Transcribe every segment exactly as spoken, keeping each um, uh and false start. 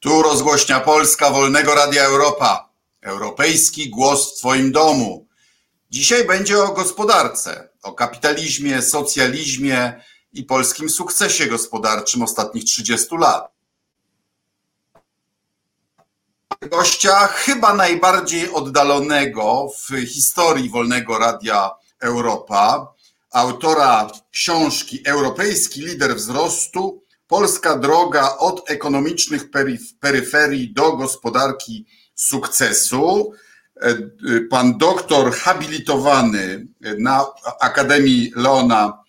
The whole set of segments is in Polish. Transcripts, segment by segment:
Tu rozgłośnia Polska, Wolnego Radia Europa. Europejski głos w Twoim domu. Dzisiaj będzie o gospodarce, o kapitalizmie, socjalizmie i polskim sukcesie gospodarczym ostatnich trzydziestu lat. Gościa chyba najbardziej oddalonego w historii Wolnego Radia Europa, autora książki Europejski lider wzrostu, Polska droga od ekonomicznych peryferii do gospodarki sukcesu. Pan doktor habilitowany na Akademii Leona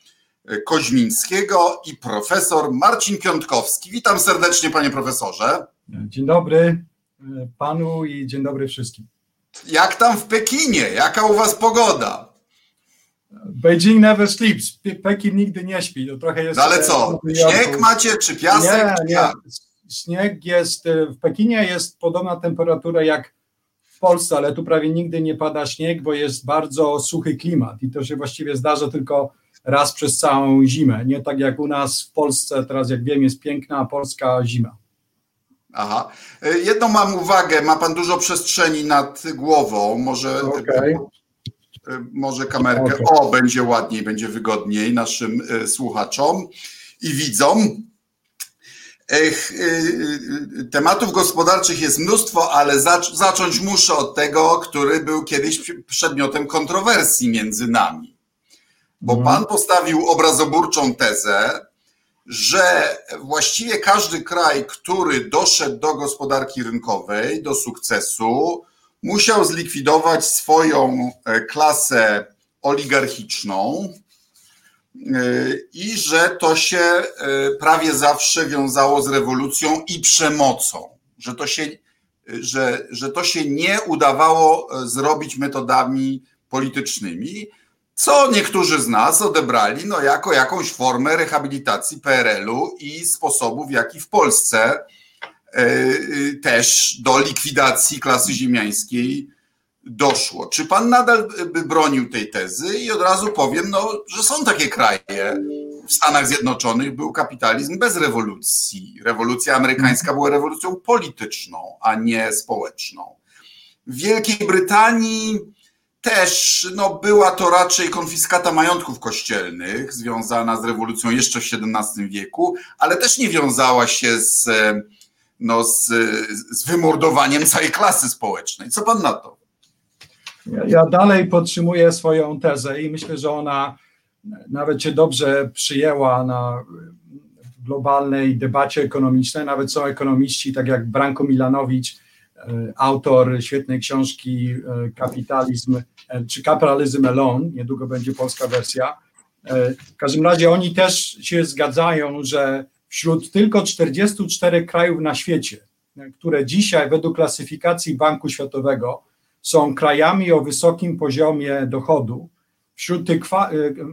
Koźmińskiego i profesor Marcin Piątkowski. Witam serdecznie, panie profesorze. Dzień dobry panu i dzień dobry wszystkim. Jak tam w Pekinie? Jaka u was pogoda? Beijing never sleeps. Pekin nigdy nie śpi. To trochę jest. No ale co? Śnieg macie czy piasek? Nie, czy jak? Nie. Śnieg jest. W Pekinie jest podobna temperatura jak w Polsce, ale tu prawie nigdy nie pada śnieg, bo jest bardzo suchy klimat i to się właściwie zdarza tylko raz przez całą zimę. Nie tak jak u nas w Polsce. Teraz, jak wiem, jest piękna polska zima. Aha. Jedną mam uwagę. Ma pan dużo przestrzeni nad głową. Może. Okay. Może kamerkę. O, będzie ładniej, będzie wygodniej naszym słuchaczom i widzom. Ech, tematów gospodarczych jest mnóstwo, ale zacząć muszę od tego, który był kiedyś przedmiotem kontrowersji między nami. Bo pan postawił obrazoburczą tezę, że właściwie każdy kraj, który doszedł do gospodarki rynkowej, do sukcesu, musiał zlikwidować swoją klasę oligarchiczną i że to się prawie zawsze wiązało z rewolucją i przemocą, że to się, że, że to się nie udawało zrobić metodami politycznymi, co niektórzy z nas odebrali no jako jakąś formę rehabilitacji P R L u i sposobów, jaki w Polsce też do likwidacji klasy ziemiańskiej doszło. Czy pan nadal by bronił tej tezy? I od razu powiem, no, że są takie kraje. W Stanach Zjednoczonych był kapitalizm bez rewolucji. Rewolucja amerykańska była rewolucją polityczną, a nie społeczną. W Wielkiej Brytanii też no, była to raczej konfiskata majątków kościelnych związana z rewolucją jeszcze w siedemnastym wieku, ale też nie wiązała się z No z, z wymordowaniem całej klasy społecznej. Co pan na to? Ja, ja dalej podtrzymuję swoją tezę i myślę, że ona nawet się dobrze przyjęła na globalnej debacie ekonomicznej. Nawet są ekonomiści, tak jak Branko Milanović, autor świetnej książki Kapitalizm czy Capitalism Alone, niedługo będzie polska wersja. W każdym razie oni też się zgadzają, że wśród tylko czterdziestu czterech krajów na świecie, które dzisiaj według klasyfikacji Banku Światowego są krajami o wysokim poziomie dochodu, wśród tych,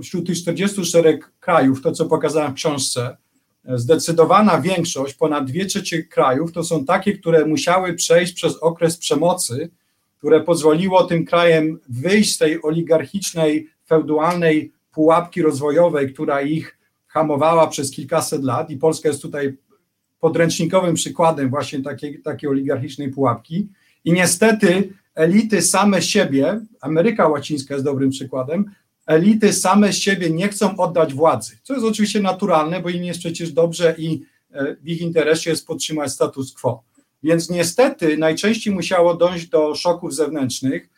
wśród tych czterdziestu czterech krajów, to co pokazałem w książce, zdecydowana większość, ponad dwie trzecie krajów, to są takie, które musiały przejść przez okres przemocy, które pozwoliło tym krajem wyjść z tej oligarchicznej, feudalnej pułapki rozwojowej, która ich hamowała przez kilkaset lat i Polska jest tutaj podręcznikowym przykładem właśnie takiej, takiej oligarchicznej pułapki i niestety elity same siebie, Ameryka Łacińska jest dobrym przykładem, elity same siebie nie chcą oddać władzy, co jest oczywiście naturalne, bo im jest przecież dobrze i w ich interesie jest podtrzymać status quo. Więc niestety najczęściej musiało dojść do szoków zewnętrznych,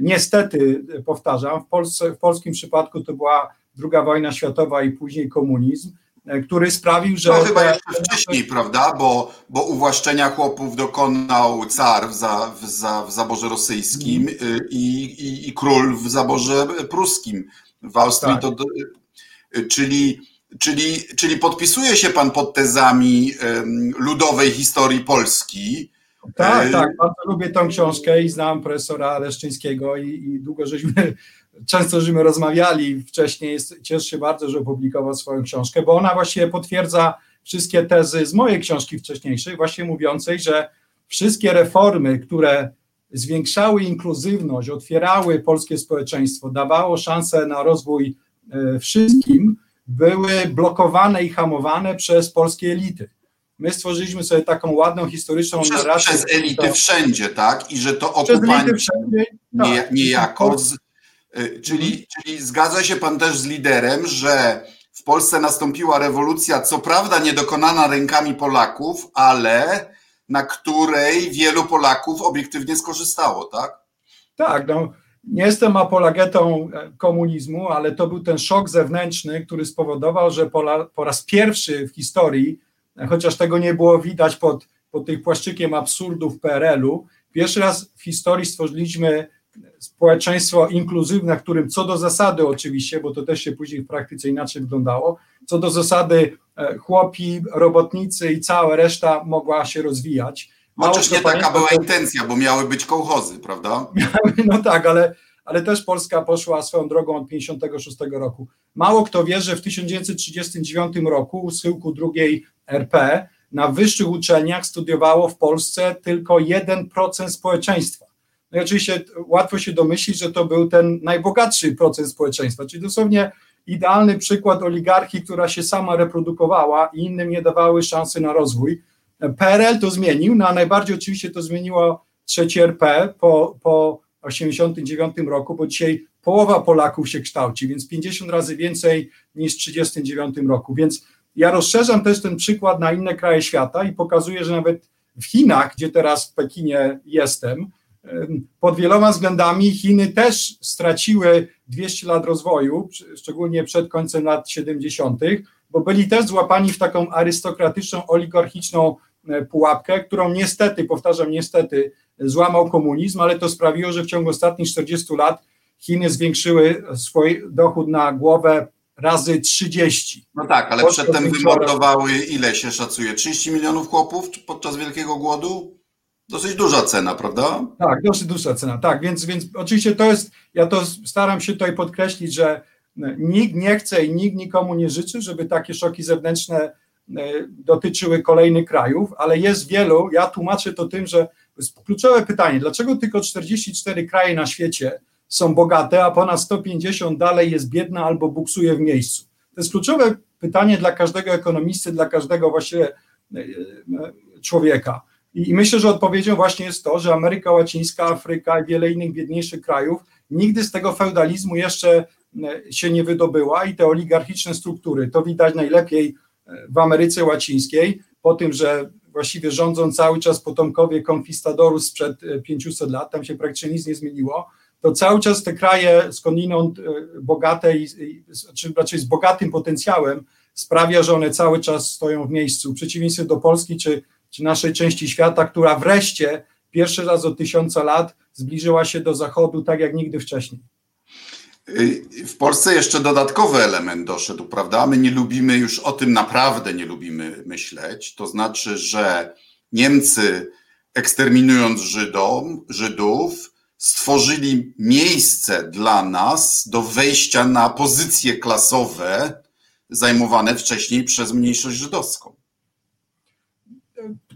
niestety powtarzam, w Polsce, w polskim przypadku to była druga wojna światowa i później komunizm, który sprawił, że... No chyba jeszcze wcześniej, prawda, bo, bo uwłaszczenia chłopów dokonał car w, za, w, za, w zaborze rosyjskim i, i, i król w zaborze pruskim. W Austrii tak. to... Czyli, czyli, czyli podpisuje się pan pod tezami ludowej historii Polski. Tak, tak, bardzo lubię tą książkę i znam profesora Leszczyńskiego i, i długo żeśmy... Często żeśmy rozmawiali wcześniej, cieszę się bardzo, że opublikował swoją książkę, bo ona właściwie potwierdza wszystkie tezy z mojej książki wcześniejszej, właśnie mówiącej, że wszystkie reformy, które zwiększały inkluzywność, otwierały polskie społeczeństwo, dawało szansę na rozwój wszystkim, były blokowane i hamowane przez polskie elity. My stworzyliśmy sobie taką ładną, historyczną przez, narrację. Przez elity to, wszędzie, tak? I że to okupanie nie, tak, niejako... Z, czyli, mhm. czyli zgadza się pan też z liderem, że w Polsce nastąpiła rewolucja, co prawda niedokonana rękami Polaków, ale na której wielu Polaków obiektywnie skorzystało, tak? Tak, no... Nie jestem apologetą komunizmu, ale to był ten szok zewnętrzny, który spowodował, że po raz pierwszy w historii, chociaż tego nie było widać pod, pod tym płaszczykiem absurdów P R L-u, pierwszy raz w historii stworzyliśmy społeczeństwo inkluzywne, w którym co do zasady oczywiście, bo to też się później w praktyce inaczej wyglądało, co do zasady chłopi, robotnicy i cała reszta mogła się rozwijać. Chociaż nie taka była intencja, bo miały być kołchozy, prawda? No tak, ale, ale też Polska poszła swoją drogą od pięćdziesiątego szóstego roku. Mało kto wie, że w tysiąc dziewięćset trzydziestym dziewiątym roku u schyłku drugiej R P na wyższych uczelniach studiowało w Polsce tylko jeden procent społeczeństwa. No i oczywiście łatwo się domyślić, że to był ten najbogatszy procent społeczeństwa, czyli dosłownie idealny przykład oligarchii, która się sama reprodukowała i innym nie dawały szansy na rozwój. P R L to zmienił, no a najbardziej oczywiście to zmieniło trzecie R P po, po osiemdziesiątym dziewiątym roku, bo dzisiaj połowa Polaków się kształci, więc pięćdziesiąt razy więcej niż w tysiąc dziewięćset trzydziestym dziewiątym roku. Więc ja rozszerzam też ten przykład na inne kraje świata i pokazuję, że nawet w Chinach, gdzie teraz w Pekinie jestem, pod wieloma względami Chiny też straciły dwieście lat rozwoju, szczególnie przed końcem lat siedemdziesiątych, bo byli też złapani w taką arystokratyczną, oligarchiczną pułapkę, którą niestety, powtarzam niestety, złamał komunizm, ale to sprawiło, że w ciągu ostatnich czterdziestu lat Chiny zwiększyły swój dochód na głowę razy trzydzieści. No tak, ale podczas przedtem wymordowały, ile się szacuje, trzydzieści milionów chłopów podczas Wielkiego Głodu? Dosyć duża cena, prawda? Tak, dosyć duża cena, tak, więc, więc oczywiście to jest, ja to staram się tutaj podkreślić, że nikt nie chce i nikt nikomu nie życzy, żeby takie szoki zewnętrzne dotyczyły kolejnych krajów, ale jest wielu, ja tłumaczę to tym, że kluczowe pytanie, dlaczego tylko czterdzieści cztery kraje na świecie są bogate, a ponad sto pięćdziesiąt dalej jest biedna albo buksuje w miejscu. To jest kluczowe pytanie dla każdego ekonomisty, dla każdego właśnie człowieka. I myślę, że odpowiedzią właśnie jest to, że Ameryka Łacińska, Afryka i wiele innych biedniejszych krajów nigdy z tego feudalizmu jeszcze się nie wydobyła i te oligarchiczne struktury, to widać najlepiej w Ameryce Łacińskiej, po tym, że właściwie rządzą cały czas potomkowie konkwistadorów sprzed pięciuset lat, tam się praktycznie nic nie zmieniło, to cały czas te kraje skądinąd bogate, i, czy raczej z bogatym potencjałem sprawia, że one cały czas stoją w miejscu, w przeciwieństwie do Polski czy, czy naszej części świata, która wreszcie pierwszy raz od tysiąca lat zbliżyła się do Zachodu tak jak nigdy wcześniej. W Polsce jeszcze dodatkowy element doszedł, prawda? My nie lubimy już o tym, naprawdę nie lubimy myśleć. To znaczy, że Niemcy eksterminując Żydom, Żydów stworzyli miejsce dla nas do wejścia na pozycje klasowe zajmowane wcześniej przez mniejszość żydowską.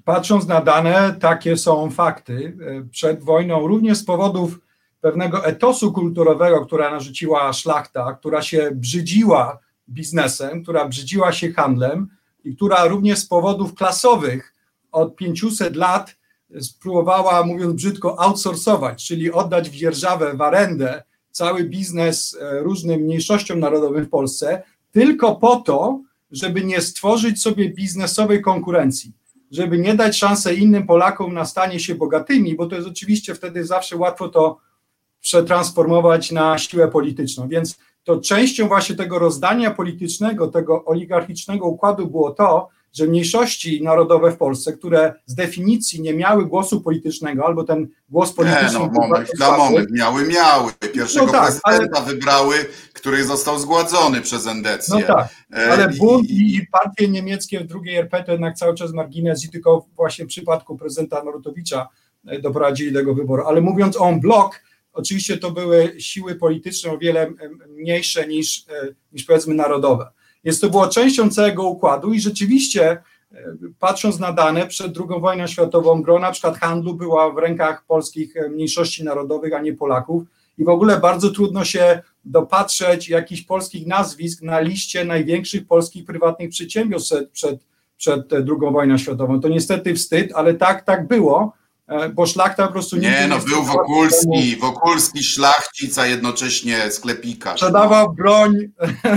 Patrząc na dane, takie są fakty. Przed wojną również z powodów pewnego etosu kulturowego, która narzuciła szlachta, która się brzydziła biznesem, która brzydziła się handlem i która również z powodów klasowych od pięciuset lat spróbowała, mówiąc brzydko, outsourcować, czyli oddać w dzierżawę, w arendę cały biznes różnym mniejszościom narodowym w Polsce, tylko po to, żeby nie stworzyć sobie biznesowej konkurencji, żeby nie dać szansy innym Polakom na stanie się bogatymi, bo to jest oczywiście wtedy zawsze łatwo to przetransformować na siłę polityczną. Więc to częścią właśnie tego rozdania politycznego, tego oligarchicznego układu było to, że mniejszości narodowe w Polsce, które z definicji nie miały głosu politycznego, albo ten głos polityczny... Nie, no moment, na moment, miały, miały. Pierwszego no tak, prezydenta ale... wybrały, który został zgładzony przez Endecję. No tak, ale Bund i... i partie niemieckie w drugiej R P to jednak cały czas margines i tylko właśnie w przypadku prezydenta Narutowicza doprowadzili do tego wyboru. Ale mówiąc o bloc, oczywiście to były siły polityczne o wiele mniejsze niż, niż powiedzmy narodowe. Więc to było częścią całego układu i rzeczywiście patrząc na dane przed drugą wojną światową grona na przykład handlu była w rękach polskich mniejszości narodowych, a nie Polaków i w ogóle bardzo trudno się dopatrzeć jakichś polskich nazwisk na liście największych polskich prywatnych przedsiębiorstw przed, przed, przed drugą wojną światową. To niestety wstyd, ale tak, tak było, bo szlachta po prostu... Nie, no nie był Wokulski, temu. Wokulski szlachcic, a jednocześnie sklepikarz. Sprzedawał broń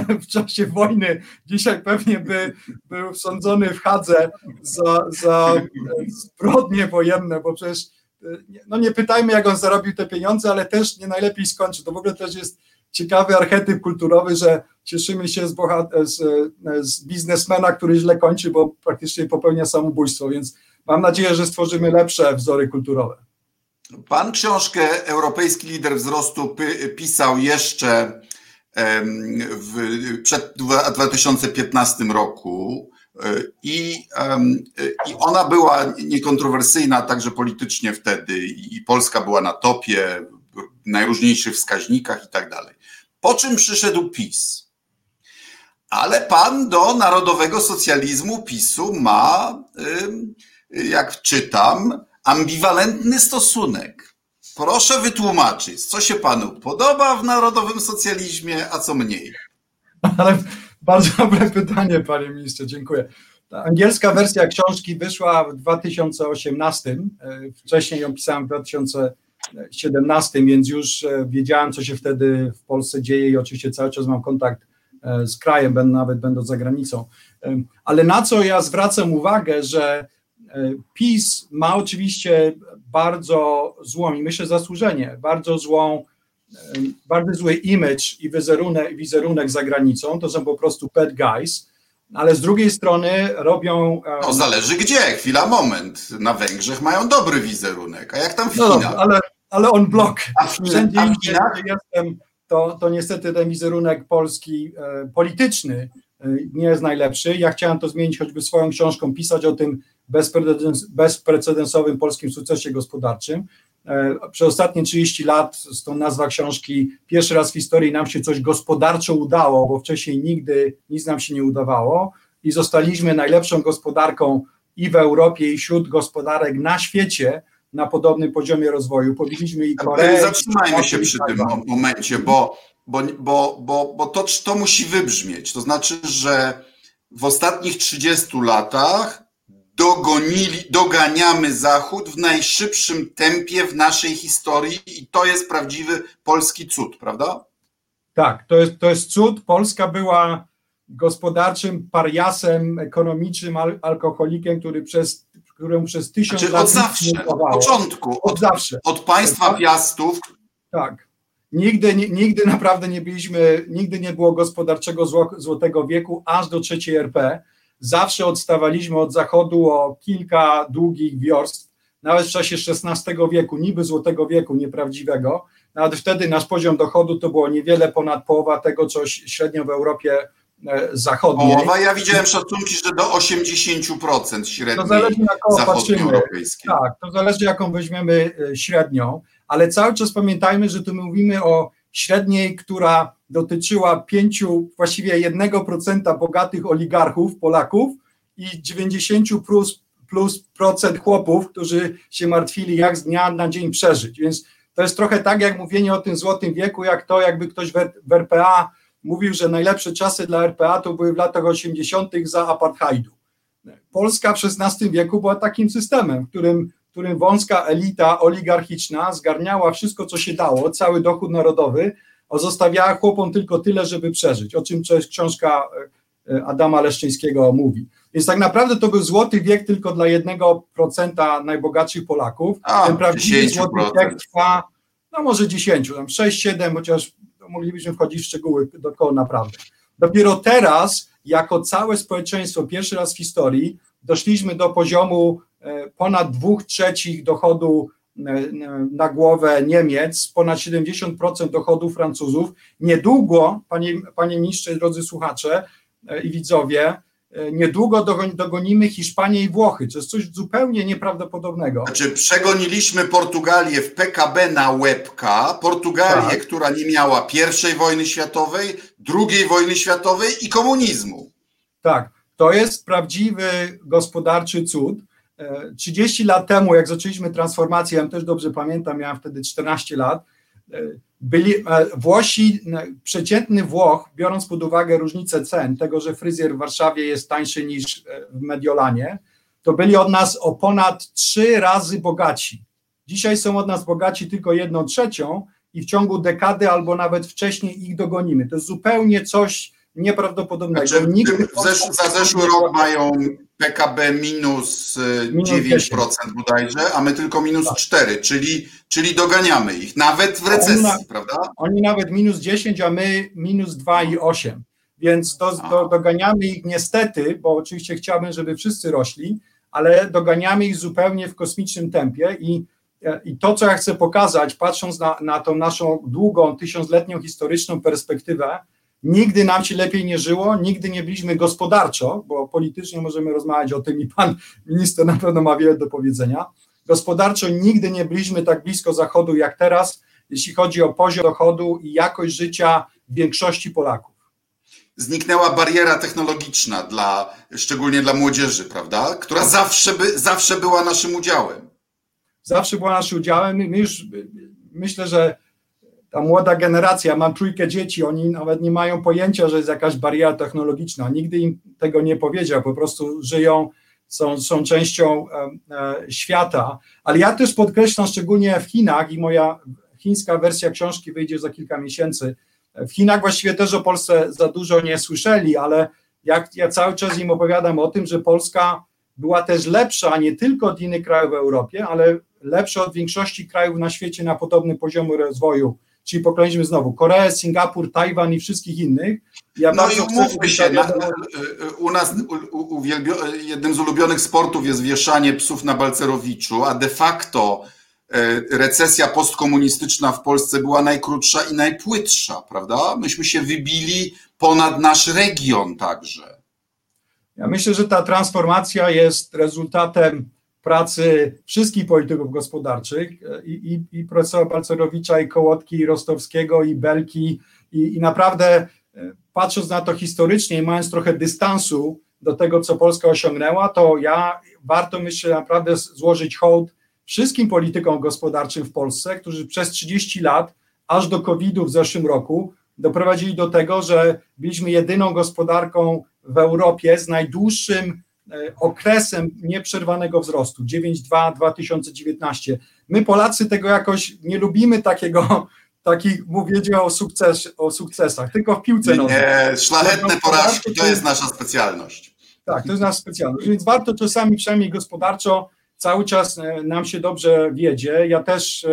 w czasie wojny. Dzisiaj pewnie by był sądzony w Hadze za, za zbrodnie wojenne, bo przecież no nie pytajmy, jak on zarobił te pieniądze, ale też nie najlepiej skończy. To w ogóle też jest ciekawy archetyp kulturowy, że cieszymy się z, bohat- z, z biznesmena, który źle kończy, bo praktycznie popełnia samobójstwo, więc mam nadzieję, że stworzymy lepsze wzory kulturowe. Pan książkę Europejski lider wzrostu p- pisał jeszcze em, w, przed dwa tysiące piętnastym roku i, em, i ona była niekontrowersyjna także politycznie wtedy i Polska była na topie, w najróżniejszych wskaźnikach i tak dalej. Po czym przyszedł PiS? Ale pan do narodowego socjalizmu PiSu ma... Ym, jak czytam, ambiwalentny stosunek. Proszę wytłumaczyć, co się panu podoba w narodowym socjalizmie, a co mniej. Ale bardzo dobre pytanie, panie ministrze, dziękuję. Ta angielska wersja książki wyszła w dwa tysiące osiemnastym, wcześniej ją pisałem w dwa tysiące siedemnastym, więc już wiedziałem, co się wtedy w Polsce dzieje i oczywiście cały czas mam kontakt z krajem, nawet będąc za granicą. Ale na co ja zwracam uwagę, że PiS ma oczywiście bardzo złą, i myślę zasłużenie, bardzo złą, bardzo zły image i wizerunek, wizerunek za granicą, to są po prostu bad guys, ale z drugiej strony robią... No zależy gdzie, chwila, moment, na Węgrzech mają dobry wizerunek, a jak tam w Chinach? No, ale, ale on blok, wszędzie indziej jestem, to, to niestety ten wizerunek polski e, polityczny e, nie jest najlepszy, ja chciałem to zmienić choćby swoją książką, pisać o tym bezprecedensowym polskim sukcesie gospodarczym. Przez ostatnie trzydzieści lat, stąd nazwa książki, pierwszy raz w historii nam się coś gospodarczo udało, bo wcześniej nigdy nic nam się nie udawało i zostaliśmy najlepszą gospodarką i w Europie, i wśród gospodarek na świecie na podobnym poziomie rozwoju. Powinniśmy i Koreę... Zatrzymajmy się przy tym momencie, bo, bo, bo, bo, bo to, to musi wybrzmieć. To znaczy, że w ostatnich trzydziestu latach Dogonili, doganiamy Zachód w najszybszym tempie w naszej historii i to jest prawdziwy polski cud, prawda? Tak, to jest, to jest cud. Polska była gospodarczym pariasem ekonomicznym, al- alkoholikiem, który przez, któremu przez tysiąc znaczy, lat... Od zawsze, od początku, od, od zawsze. Od państwa Piastów. Tak. Nigdy, nigdy naprawdę nie byliśmy, nigdy nie było gospodarczego zło, złotego wieku aż do trzeciej R P. Zawsze odstawaliśmy od Zachodu o kilka długich wiorstw, nawet w czasie szesnastego wieku, niby złotego wieku nieprawdziwego. Nawet wtedy nasz poziom dochodu to było niewiele ponad połowa tego, co średnio w Europie zachodniej. Połowa, ja widziałem szacunki, że do osiemdziesiąt procent średniej zachodnioeuropejskiej. Tak, to zależy jaką weźmiemy średnią, ale cały czas pamiętajmy, że tu mówimy o średniej, która dotyczyła pięciu, właściwie jednego procent bogatych oligarchów, Polaków i dziewięćdziesiąt plus, plus procent chłopów, którzy się martwili, jak z dnia na dzień przeżyć. Więc to jest trochę tak, jak mówienie o tym złotym wieku, jak to jakby ktoś w, w R P A mówił, że najlepsze czasy dla R P A to były w latach osiemdziesiątych za apartheidu. Polska w szesnastym wieku była takim systemem, w którym w którym wąska elita oligarchiczna zgarniała wszystko, co się dało, cały dochód narodowy, a zostawiała chłopom tylko tyle, żeby przeżyć, o czym książka Adama Leszczyńskiego mówi. Więc tak naprawdę to był złoty wiek tylko dla jednego procent najbogatszych Polaków. A, ten prawdziwy złoty wiek trwa, no może dziesięć, tam sześć, siedem, chociaż moglibyśmy wchodzić w szczegóły dookoła naprawdę. Dopiero teraz, jako całe społeczeństwo, pierwszy raz w historii, doszliśmy do poziomu ponad dwóch trzecich dochodu na głowę Niemiec, ponad siedemdziesiąt procent dochodu Francuzów. Niedługo, panie, panie ministrze, drodzy słuchacze i widzowie, niedługo dogonimy Hiszpanię i Włochy, to jest coś zupełnie nieprawdopodobnego. Znaczy przegoniliśmy Portugalię w P K B na łebka, Portugalię, tak, która nie miała pierwszej wojny światowej, drugiej wojny światowej i komunizmu. Tak, to jest prawdziwy gospodarczy cud. trzydzieści lat temu, jak zaczęliśmy transformację, ja też dobrze pamiętam, miałem wtedy czternaście lat, Byli, Włosi, przeciętny Włoch, biorąc pod uwagę różnicę cen, tego, że fryzjer w Warszawie jest tańszy niż w Mediolanie, to byli od nas o ponad trzy razy bogaci. Dzisiaj są od nas bogaci tylko jedną trzecią i w ciągu dekady albo nawet wcześniej ich dogonimy. To jest zupełnie coś nieprawdopodobnego. Znaczy, w zesz- za zeszły rok mają P K B minus, minus dziewięć procent bodajże, a my tylko minus tak. cztery procent, czyli, czyli doganiamy ich, nawet w recesji, oni na, prawda? Oni nawet minus dziesięć procent, a my minus dwa i osiem dziesiątych procent, więc to, to doganiamy ich niestety, bo oczywiście chciałbym, żeby wszyscy rośli, ale doganiamy ich zupełnie w kosmicznym tempie i, i to, co ja chcę pokazać, patrząc na, na tą naszą długą, tysiącletnią historyczną perspektywę, nigdy nam się lepiej nie żyło, nigdy nie byliśmy gospodarczo, bo politycznie możemy rozmawiać o tym i pan minister na pewno ma wiele do powiedzenia. Gospodarczo nigdy nie byliśmy tak blisko Zachodu jak teraz, jeśli chodzi o poziom dochodu i jakość życia większości Polaków. Zniknęła bariera technologiczna, dla, szczególnie dla młodzieży, prawda? Która zawsze, by, zawsze była naszym udziałem. Zawsze była naszym udziałem. My już, myślę, że ta młoda generacja, mam trójkę dzieci, oni nawet nie mają pojęcia, że jest jakaś bariera technologiczna. Nigdy im tego nie powiedział, po prostu żyją, są, są częścią e, świata. Ale ja też podkreślam, szczególnie w Chinach, i moja chińska wersja książki wyjdzie za kilka miesięcy. W Chinach właściwie też o Polsce za dużo nie słyszeli, ale jak ja cały czas im opowiadam o tym, że Polska była też lepsza nie tylko od innych krajów w Europie, ale lepsza od większości krajów na świecie na podobnym poziomie rozwoju. Czyli poklęliśmy znowu Koreę, Singapur, Tajwan i wszystkich innych. Ja no i umówmy się, na, na, u nas u, u, uwielbio, jednym z ulubionych sportów jest wieszanie psów na Balcerowiczu, a de facto e, recesja postkomunistyczna w Polsce była najkrótsza i najpłytsza, prawda? Myśmy się wybili ponad nasz region także. Ja myślę, że ta transformacja jest rezultatem pracy wszystkich polityków gospodarczych i, i, i profesora Balcerowicza, i Kołodki, i Rostowskiego, i Belki i, i naprawdę patrząc na to historycznie i mając trochę dystansu do tego, co Polska osiągnęła, to ja warto myślę naprawdę złożyć hołd wszystkim politykom gospodarczym w Polsce, którzy przez trzydzieści lat, aż do kowida w zeszłym roku, doprowadzili do tego, że byliśmy jedyną gospodarką w Europie z najdłuższym okresem nieprzerwanego wzrostu, dziewięć dwa dwa tysiące dziewiętnaście. My Polacy tego jakoś nie lubimy takiego, takich, mówię o, sukces, o sukcesach, tylko w piłce nożnej. Nie, szlachetne porażki, to jest nasza specjalność. Tak, to jest nasza specjalność, więc warto czasami, przynajmniej gospodarczo, cały czas nam się dobrze wiedzie. Ja też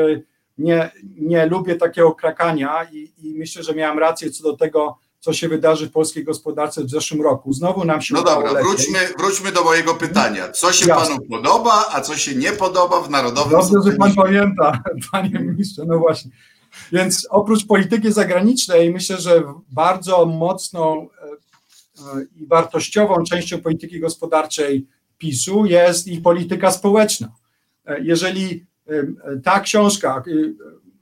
nie, nie lubię takiego krakania i, i myślę, że miałem rację co do tego, co się wydarzy w polskiej gospodarce w zeszłym roku. Znowu nam się... No dobra, wróćmy, wróćmy do mojego pytania. Co się Jasne. Panu podoba, a co się nie podoba w Narodowym Funduszu? Dobrze, że pan pamięta, panie ministrze, no właśnie. Więc oprócz polityki zagranicznej, myślę, że bardzo mocną i wartościową częścią polityki gospodarczej PiSu jest i polityka społeczna. Jeżeli ta książka...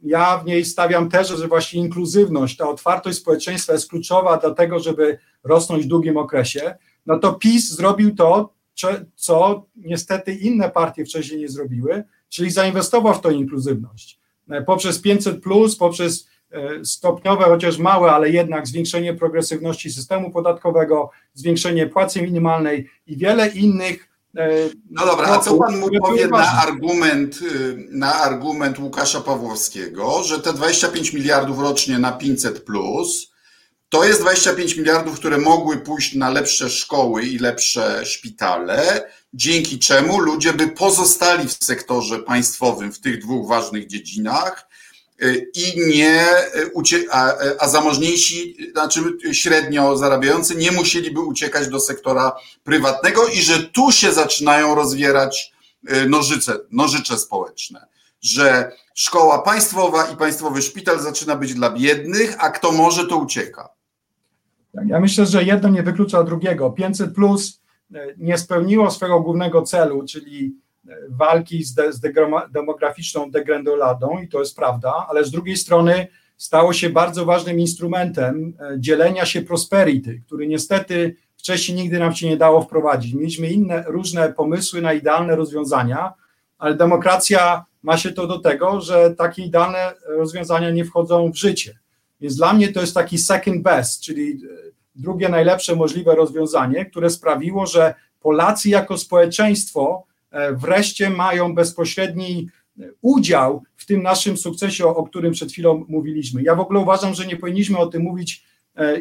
Ja w niej stawiam tezę, że właśnie inkluzywność, ta otwartość społeczeństwa jest kluczowa dla tego, żeby rosnąć w długim okresie, no to PiS zrobił to, co niestety inne partie wcześniej nie zrobiły, czyli zainwestował w tą inkluzywność. Poprzez pięćset plus, poprzez stopniowe, chociaż małe, ale jednak zwiększenie progresywności systemu podatkowego, zwiększenie płacy minimalnej i wiele innych. No dobra, a co pan mu powie na argument, na argument Łukasza Pawłowskiego, że te dwadzieścia pięć miliardów rocznie na pięćset plus, to jest dwadzieścia pięć miliardów, które mogły pójść na lepsze szkoły i lepsze szpitale, dzięki czemu ludzie by pozostali w sektorze państwowym w tych dwóch ważnych dziedzinach i nie, a, a zamożniejsi, znaczy średnio zarabiający nie musieliby uciekać do sektora prywatnego i że tu się zaczynają rozwierać nożyce, nożycze społeczne, że szkoła państwowa i państwowy szpital zaczyna być dla biednych, a kto może, to ucieka. Ja myślę, że jedno nie wyklucza drugiego. pięćset plus nie spełniło swojego głównego celu, czyli walki z, de, z degroma, demograficzną degrendoladą i to jest prawda, ale z drugiej strony stało się bardzo ważnym instrumentem dzielenia się prosperity, który niestety wcześniej nigdy nam się nie dało wprowadzić. Mieliśmy inne, różne pomysły na idealne rozwiązania, ale demokracja ma się to do tego, że takie idealne rozwiązania nie wchodzą w życie. Więc dla mnie to jest taki second best, czyli drugie najlepsze możliwe rozwiązanie, które sprawiło, że Polacy jako społeczeństwo wreszcie mają bezpośredni udział w tym naszym sukcesie, o którym przed chwilą mówiliśmy. Ja w ogóle uważam, że nie powinniśmy o tym mówić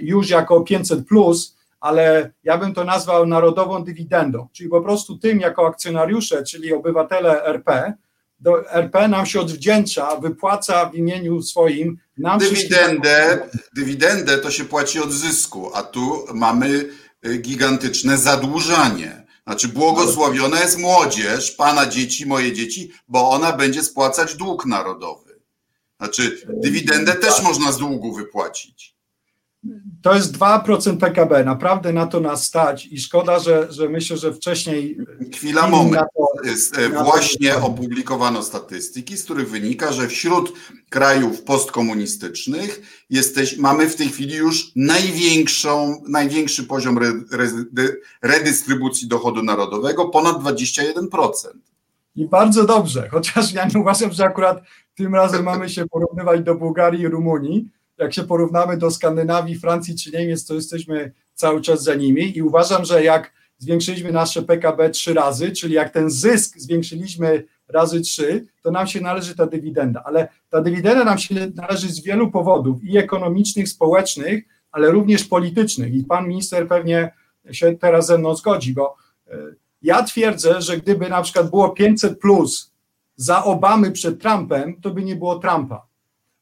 już jako pięćset plus, ale ja bym to nazwał narodową dywidendą, czyli po prostu tym jako akcjonariusze, czyli obywatele R P, do R P nam się odwdzięcza, wypłaca w imieniu swoim. Nam dywidendę, się... dywidendę to się płaci od zysku, a tu mamy gigantyczne zadłużanie. Znaczy błogosławiona jest młodzież, pana dzieci, moje dzieci, bo ona będzie spłacać dług narodowy. Znaczy dywidendę też można z długu wypłacić. To jest dwa procent P K B, naprawdę na to nas stać i szkoda, że, że myślę, że wcześniej... Chwila, moment. To, jest, właśnie to... opublikowano statystyki, z których wynika, że wśród krajów postkomunistycznych jesteś, mamy w tej chwili już największą, największy poziom re, re, redystrybucji dochodu narodowego, ponad dwadzieścia jeden procent. I bardzo dobrze, chociaż ja nie uważam, że akurat tym razem mamy się porównywać do Bułgarii i Rumunii. Jak się porównamy do Skandynawii, Francji czy Niemiec, to jesteśmy cały czas za nimi i uważam, że jak zwiększyliśmy nasze P K B trzy razy, czyli jak ten zysk zwiększyliśmy razy trzy, to nam się należy ta dywidenda. Ale ta dywidenda nam się należy z wielu powodów i ekonomicznych, społecznych, ale również politycznych i pan minister pewnie się teraz ze mną zgodzi, bo ja twierdzę, że gdyby na przykład było pięćset plus za Obamy przed Trumpem, to by nie było Trumpa.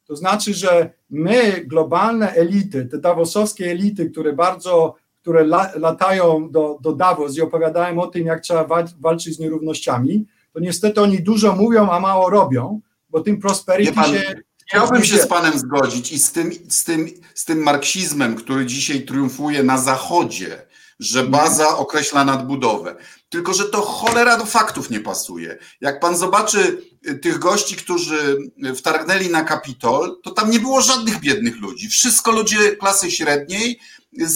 To znaczy, że my, globalne elity, te davosowskie elity, które bardzo, które la, latają do, do Davos i opowiadają o tym, jak trzeba walczyć z nierównościami, to niestety oni dużo mówią, a mało robią, bo tym prosperity pan, się... Chciałbym się z panem zgodzić i z tym, z tym, z tym marksizmem, który dzisiaj triumfuje na Zachodzie, że baza określa nadbudowę. Tylko, że to cholera do faktów nie pasuje. Jak pan zobaczy tych gości, którzy wtargnęli na Kapitol, to tam nie było żadnych biednych ludzi. Wszystko ludzie klasy średniej z,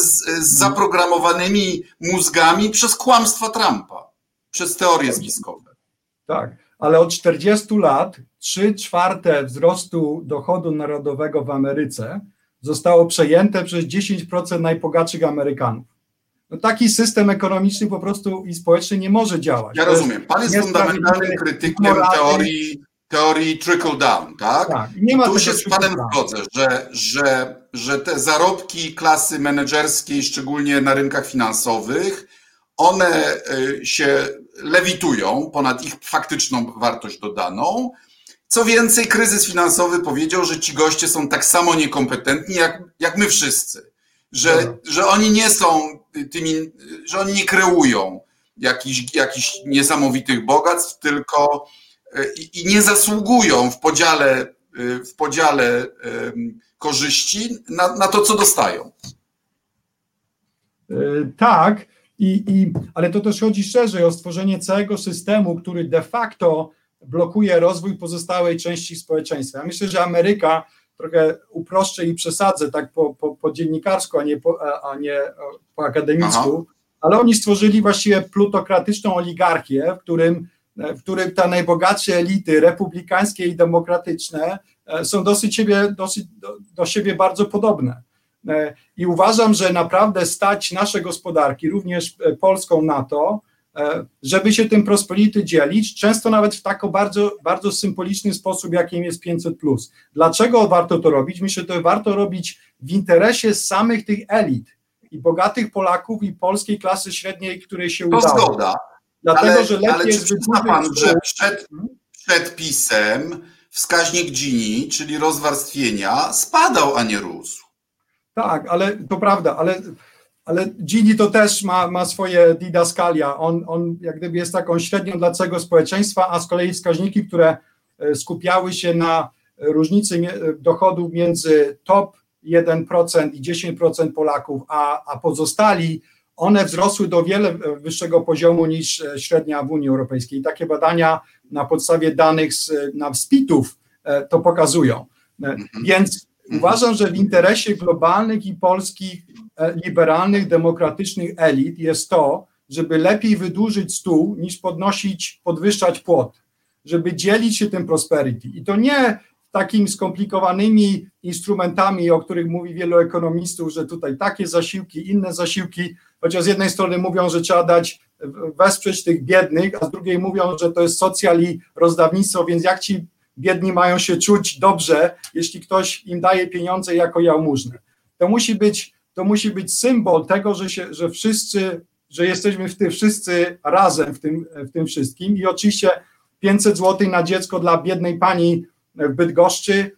z, z zaprogramowanymi mózgami przez kłamstwa Trumpa, przez teorie zbiskowe. Tak, ale od czterdziestu lat trzy czwarte wzrostu dochodu narodowego w Ameryce zostało przejęte przez dziesięć procent najbogatszych Amerykanów. No taki system ekonomiczny po prostu i społeczny nie może działać. Ja rozumiem. Pan jest fundamentalnym krytykiem teorii, teorii trickle-down, tak? tak nie ma tu się z panem zgodzę, że, że, że te zarobki klasy menedżerskiej, szczególnie na rynkach finansowych, one się lewitują ponad ich faktyczną wartość dodaną. Co więcej, kryzys finansowy powiedział, że ci goście są tak samo niekompetentni jak, jak my wszyscy. Że, że oni nie są tymi, że oni nie kreują jakichś, jakichś niesamowitych bogactw, tylko i, i nie zasługują w podziale, w podziale korzyści na, na to, co dostają. Tak, i, i, ale to też chodzi szerzej o stworzenie całego systemu, który de facto blokuje rozwój pozostałej części społeczeństwa. Ja myślę, że Ameryka, trochę uproszczę i przesadzę tak po, po, po dziennikarsku, a nie po, a nie po akademicku, Aha. ale oni stworzyli właściwie plutokratyczną oligarchię, w którym, w którym te najbogatsze elity republikańskie i demokratyczne są dosyć siebie, dosyć, do, do siebie bardzo podobne. I uważam, że naprawdę stać nasze gospodarki, również polską, na to, żeby się tym prosperity dzielić, często nawet w taki bardzo, bardzo symboliczny sposób, jakim jest pięćset plus. Dlaczego warto to robić? Myślę, że to warto robić w interesie samych tych elit i bogatych Polaków i polskiej klasy średniej, której się udało. To zgoda, dlatego, ale, że ale czy przyzna pan, że przed, przed PiS-em wskaźnik Gini, czyli rozwarstwienia, spadał, a nie rósł? Tak, ale to prawda, ale... Ale Gini to też ma, ma swoje didaskalia, on, on jak gdyby jest taką średnią dla całego społeczeństwa, a z kolei wskaźniki, które skupiały się na różnicy dochodów między top jeden procent i dziesięć procent Polaków, a, a pozostali, one wzrosły do wiele wyższego poziomu niż średnia w Unii Europejskiej. I takie badania na podstawie danych z, na spitów to pokazują. Więc uważam, że w interesie globalnych i polskich liberalnych, demokratycznych elit jest to, żeby lepiej wydłużyć stół niż podnosić, podwyższać płot. żeby dzielić się tym prosperity. I to nie takimi skomplikowanymi instrumentami, o których mówi wielu ekonomistów, że tutaj takie zasiłki, inne zasiłki, chociaż z jednej strony mówią, że trzeba dać, wesprzeć tych biednych, a z drugiej mówią, że to jest socjal i rozdawnictwo, więc jak ci biedni mają się czuć dobrze, jeśli ktoś im daje pieniądze jako jałmużnę. To musi być, to musi być symbol tego, że, się, że wszyscy, że jesteśmy w tym wszyscy razem w tym, w tym wszystkim i oczywiście pięćset złotych na dziecko dla biednej pani w Bydgoszczy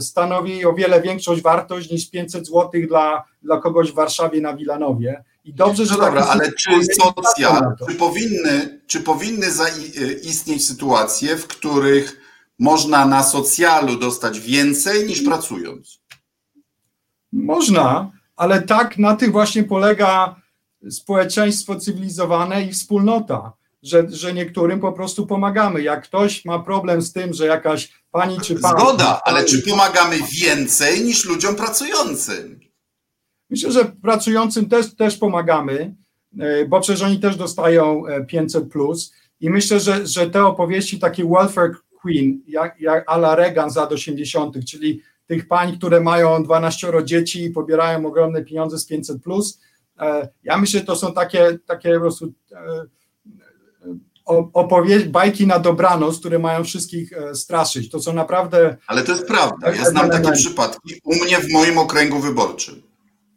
stanowi o wiele większą wartość niż pięćset złotych dla, dla kogoś w Warszawie na Wilanowie. I dobrze, że no dobra, tak ale czy socjal, czy powinny, czy powinny zaistnieć sytuacje, w których można na socjalu dostać więcej niż pracując? Można, ale tak na tym właśnie polega społeczeństwo cywilizowane i wspólnota, że, że niektórym po prostu pomagamy. Jak ktoś ma problem z tym, że jakaś pani czy pan... Zgoda, ale czy pomagamy więcej niż ludziom pracującym? Myślę, że pracującym też, też pomagamy, bo przecież oni też dostają pięćset plus i myślę, że, że te opowieści takie welfare queen, jak, jak a la Reagan z lat osiemdziesiątych, czyli tych pań, które mają dwanaście dzieci i pobierają ogromne pieniądze z pięćset plus, ja myślę, że to są takie, takie po prostu opowieści, bajki na dobranoc, które mają wszystkich straszyć. To są naprawdę... Ale to jest prawda, ja znam takie przypadki u mnie w moim okręgu wyborczym.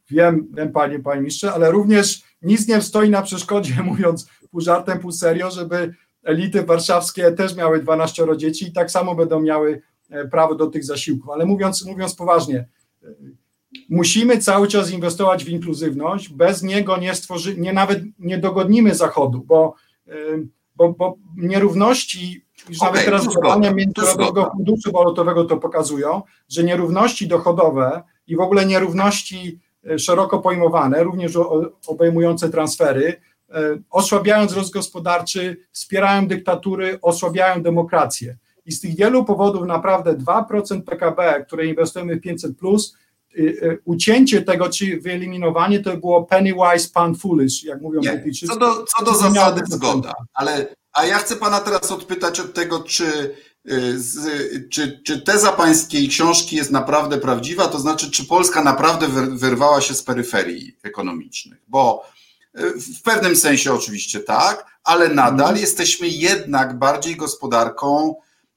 Wiem, wiem panie, panie mistrze, ale również nic nie stoi na przeszkodzie, mówiąc pół żartem, pół serio, żeby elity warszawskie też miały dwanaście dzieci i tak samo będą miały prawo do tych zasiłków. Ale mówiąc, mówiąc poważnie, musimy cały czas inwestować w inkluzywność, bez niego nie stworzy, nie, nawet nie dogodnimy Zachodu, bo, bo, bo nierówności, już okay, nawet teraz badania Międzynarodowego Funduszu Walutowego to pokazują, że nierówności dochodowe i w ogóle nierówności szeroko pojmowane, również obejmujące transfery, osłabiają wzrost gospodarczy, wspierają dyktatury, osłabiają demokrację. I z tych wielu powodów naprawdę dwa procent P K B, które inwestujemy w pięćset plus, ucięcie tego, czy wyeliminowanie, to było penny wise, pound foolish, jak mówią Brytyjczycy. Co do, co do zasady zgoda, ale a ja chcę pana teraz odpytać od tego, czy, z, czy, czy teza pańskiej książki jest naprawdę prawdziwa, to znaczy, czy Polska naprawdę wyrwała się z peryferii ekonomicznych, bo w pewnym sensie oczywiście tak, ale nadal hmm. jesteśmy jednak bardziej gospodarką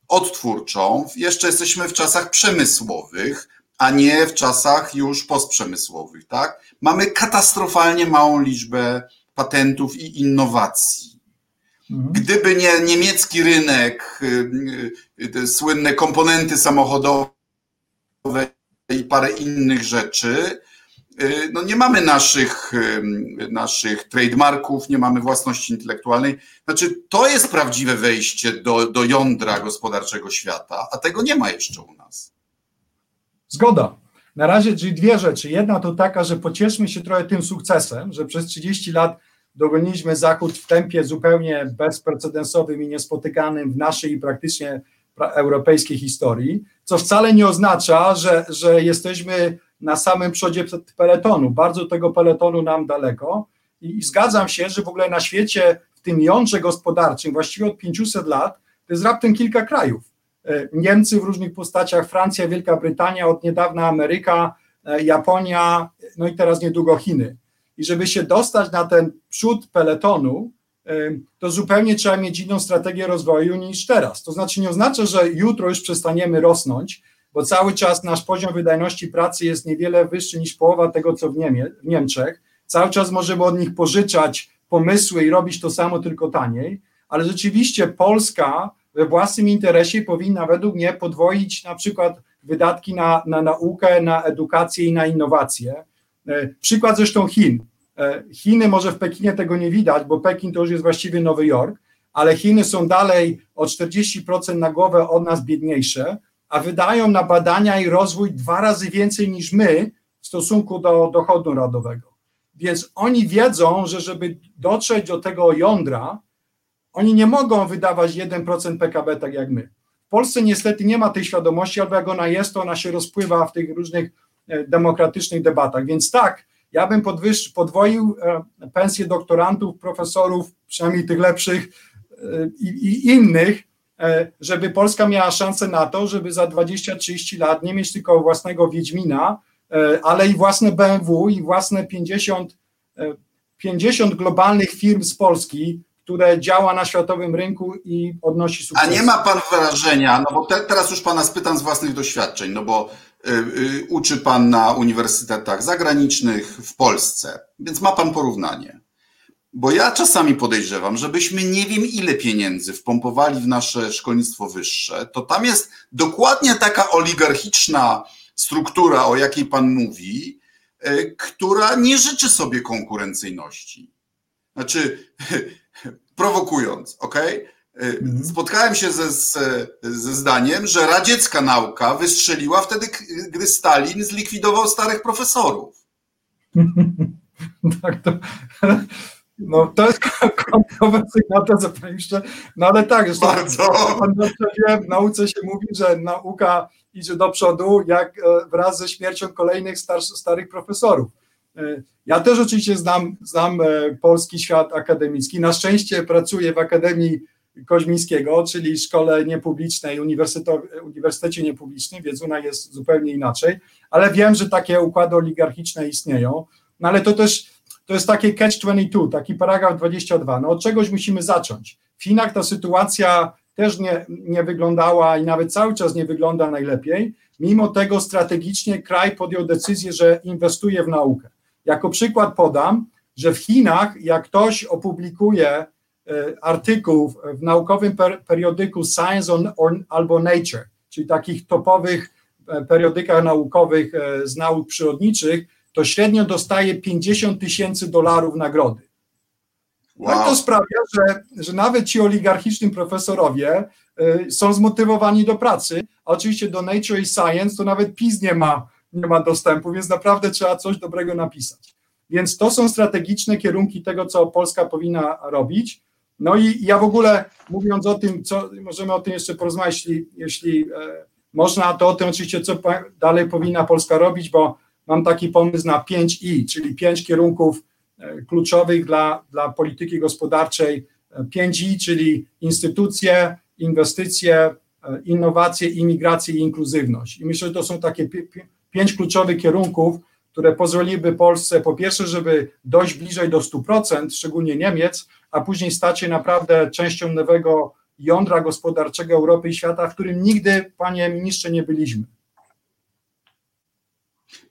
odtwórczą, jeszcze jesteśmy w czasach przemysłowych, a nie w czasach już postprzemysłowych, tak? Mamy katastrofalnie małą liczbę patentów i innowacji. Gdyby nie niemiecki rynek, te słynne komponenty samochodowe i parę innych rzeczy, no nie mamy naszych, naszych trademarków, nie mamy własności intelektualnej. Znaczy, to jest prawdziwe wejście do, do jądra gospodarczego świata, a tego nie ma jeszcze u nas. Zgoda. Na razie, czyli dwie rzeczy. Jedna to taka, że pocieszmy się trochę tym sukcesem, że przez trzydzieści lat dogoniliśmy Zachód w tempie zupełnie bezprecedensowym i niespotykanym w naszej praktycznie europejskiej historii, co wcale nie oznacza, że, że jesteśmy na samym przodzie peletonu. Bardzo tego peletonu nam daleko i, i zgadzam się, że w ogóle na świecie w tym jądrze gospodarczym właściwie od pięćset lat to jest raptem kilka krajów. Niemcy w różnych postaciach, Francja, Wielka Brytania, od niedawna Ameryka, Japonia, no i teraz niedługo Chiny. I żeby się dostać na ten przód peletonu, to zupełnie trzeba mieć inną strategię rozwoju niż teraz. To znaczy nie oznacza, że jutro już przestaniemy rosnąć, bo cały czas nasz poziom wydajności pracy jest niewiele wyższy niż połowa tego, co w, Niemie, w Niemczech. Cały czas możemy od nich pożyczać pomysły i robić to samo, tylko taniej, ale rzeczywiście Polska we własnym interesie powinna według mnie podwoić na przykład wydatki na, na naukę, na edukację i na innowacje. Przykład zresztą Chin. Chiny może w Pekinie tego nie widać, bo Pekin to już jest właściwie Nowy Jork, ale Chiny są dalej o czterdzieści procent na głowę od nas biedniejsze, a wydają na badania i rozwój dwa razy więcej niż my w stosunku do dochodu narodowego. Więc oni wiedzą, że żeby dotrzeć do tego jądra, oni nie mogą wydawać jeden procent P K B tak jak my. W Polsce niestety nie ma tej świadomości, albo jak ona jest, to ona się rozpływa w tych różnych demokratycznych debatach. Więc tak, ja bym podwyż, podwoił pensje doktorantów, profesorów, przynajmniej tych lepszych i, i innych, żeby Polska miała szansę na to, żeby za dwadzieścia trzydzieści lat nie mieć tylko własnego Wiedźmina, ale i własne B M W, i własne pięćdziesiąt, pięćdziesiąt globalnych firm z Polski, które działa na światowym rynku i odnosi sukces. A nie ma pan wrażenia, no bo te, teraz już pana spytam z własnych doświadczeń, no bo y, y, uczy pan na uniwersytetach zagranicznych w Polsce, więc ma pan porównanie. Bo ja czasami podejrzewam, żebyśmy nie wiem ile pieniędzy wpompowali w nasze szkolnictwo wyższe, to tam jest dokładnie taka oligarchiczna struktura, o jakiej pan mówi, y, która nie życzy sobie konkurencyjności. Znaczy... prowokując, okej? Okay? Spotkałem się ze, ze zdaniem, że radziecka nauka wystrzeliła wtedy, gdy Stalin zlikwidował starych profesorów. Tak, to, no, to jest kontrowersyjna teza, no ale tak, że w nauce się mówi, że nauka idzie do przodu jak wraz ze śmiercią kolejnych starszy, starych profesorów. Ja też oczywiście znam, znam polski świat akademicki. Na szczęście pracuję w Akademii Koźmińskiego, czyli szkole niepublicznej, uniwersytecie niepublicznym, więc ona jest zupełnie inaczej, ale wiem, że takie układy oligarchiczne istnieją, no ale to też to jest takie catch dwadzieścia dwa, taki paragraf dwadzieścia dwa, no od czegoś musimy zacząć. W Chinach ta sytuacja też nie, nie wyglądała i nawet cały czas nie wygląda najlepiej, mimo tego strategicznie kraj podjął decyzję, że inwestuje w naukę. Jako przykład podam, że w Chinach, jak ktoś opublikuje artykuł w naukowym periodyku Science on, on, albo Nature, czyli takich topowych periodykach naukowych z nauk przyrodniczych, to średnio dostaje pięćdziesiąt tysięcy dolarów nagrody. Wow. No to sprawia, że, że nawet ci oligarchiczni profesorowie są zmotywowani do pracy, a oczywiście do Nature i Science to nawet PiS nie ma, nie ma dostępu, więc naprawdę trzeba coś dobrego napisać. Więc to są strategiczne kierunki tego, co Polska powinna robić. No i ja w ogóle mówiąc o tym, co możemy o tym jeszcze porozmawiać, jeśli, jeśli e, można, to o tym oczywiście, co pa, dalej powinna Polska robić, bo mam taki pomysł na pięć i, czyli pięć kierunków e, kluczowych dla, dla polityki gospodarczej. pięć i, czyli instytucje, inwestycje, innowacje, imigracje i inkluzywność. I myślę, że to są takie pi- pi- pięć kluczowych kierunków, które pozwoliłyby Polsce po pierwsze, żeby dojść bliżej do stu procent, szczególnie Niemiec, a później stać się naprawdę częścią nowego jądra gospodarczego Europy i świata, w którym nigdy, panie ministrze, nie byliśmy.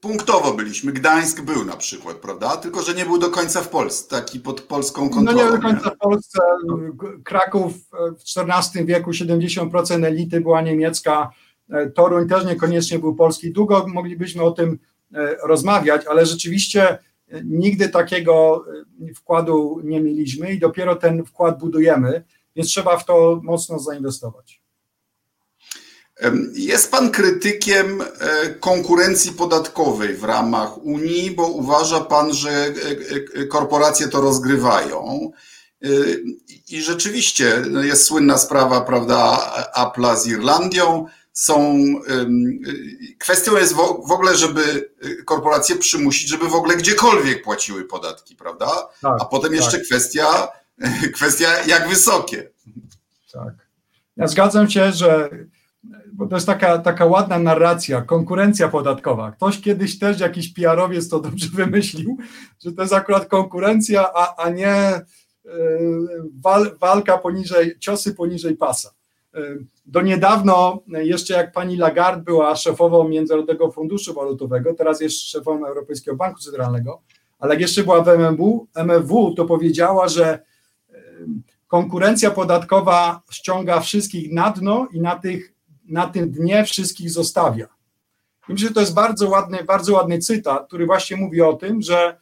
Punktowo byliśmy. Gdańsk był na przykład, prawda? Tylko, że nie był do końca w Polsce, taki pod polską kontrolą. No nie do końca w Polsce. Kraków w czternastym wieku siedemdziesiąt procent elity była niemiecka. Toruń też niekoniecznie był polski. Długo moglibyśmy o tym rozmawiać, ale rzeczywiście nigdy takiego wkładu nie mieliśmy i dopiero ten wkład budujemy, więc trzeba w to mocno zainwestować. Jest pan krytykiem konkurencji podatkowej w ramach Unii, bo uważa pan, że korporacje to rozgrywają i rzeczywiście jest słynna sprawa, prawda, Apple'a z Irlandią. Są, kwestią jest w ogóle, żeby korporacje przymusić, żeby w ogóle gdziekolwiek płaciły podatki, prawda? Tak, a potem jeszcze tak. kwestia, kwestia jak wysokie. Tak. Ja zgadzam się, że bo to jest taka, taka ładna narracja, konkurencja podatkowa. Ktoś kiedyś też, jakiś P R-owiec to dobrze wymyślił, że to jest akurat konkurencja, a, a nie wal, walka poniżej, ciosy poniżej pasa. Do niedawno, jeszcze jak pani Lagarde była szefową Międzynarodowego Funduszu Walutowego, teraz jest szefą Europejskiego Banku Centralnego, ale jak jeszcze była w M F W, to powiedziała, że konkurencja podatkowa ściąga wszystkich na dno i na tych na tym dnie wszystkich zostawia. I myślę, że to jest bardzo ładny, bardzo ładny cytat, który właśnie mówi o tym, że,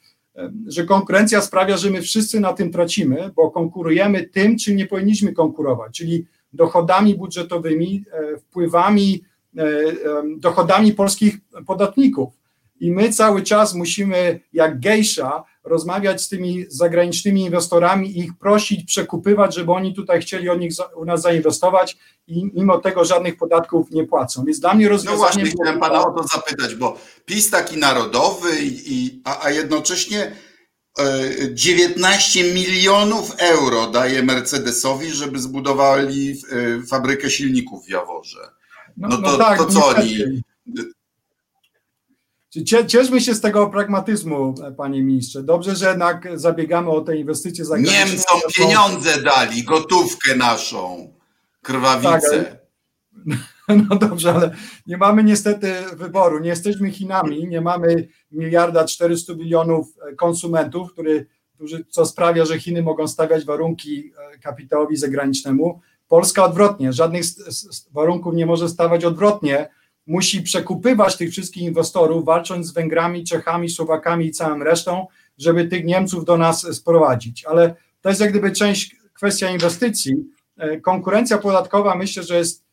że konkurencja sprawia, że my wszyscy na tym tracimy, bo konkurujemy tym, czym nie powinniśmy konkurować, czyli dochodami budżetowymi, wpływami, dochodami polskich podatników. I my cały czas musimy, jak gejsza, rozmawiać z tymi zagranicznymi inwestorami, ich prosić, przekupywać, żeby oni tutaj chcieli od nich, u nas zainwestować i mimo tego żadnych podatków nie płacą. Więc dla mnie rozwiązanie... No właśnie, chciałem pana o to zapytać, bo PiS taki narodowy, i, a, a jednocześnie dziewiętnaście milionów euro daje Mercedesowi, żeby zbudowali fabrykę silników w Jaworze. No, no to, no tak, to co oni... Cieszmy się z tego pragmatyzmu, panie ministrze. Dobrze, że jednak zabiegamy o te inwestycje zagraniczne. Niemcom pieniądze dali, gotówkę naszą, krwawicę. Tak, no dobrze, ale nie mamy niestety wyboru. Nie jesteśmy Chinami, nie mamy miliarda czterystu milionów konsumentów, który, którzy, co sprawia, że Chiny mogą stawiać warunki kapitałowi zagranicznemu. Polska odwrotnie, żadnych warunków nie może stawiać odwrotnie. Musi przekupywać tych wszystkich inwestorów, walcząc z Węgrami, Czechami, Słowakami i całą resztą, żeby tych Niemców do nas sprowadzić. Ale to jest jak gdyby część, kwestia inwestycji. Konkurencja podatkowa, myślę, że jest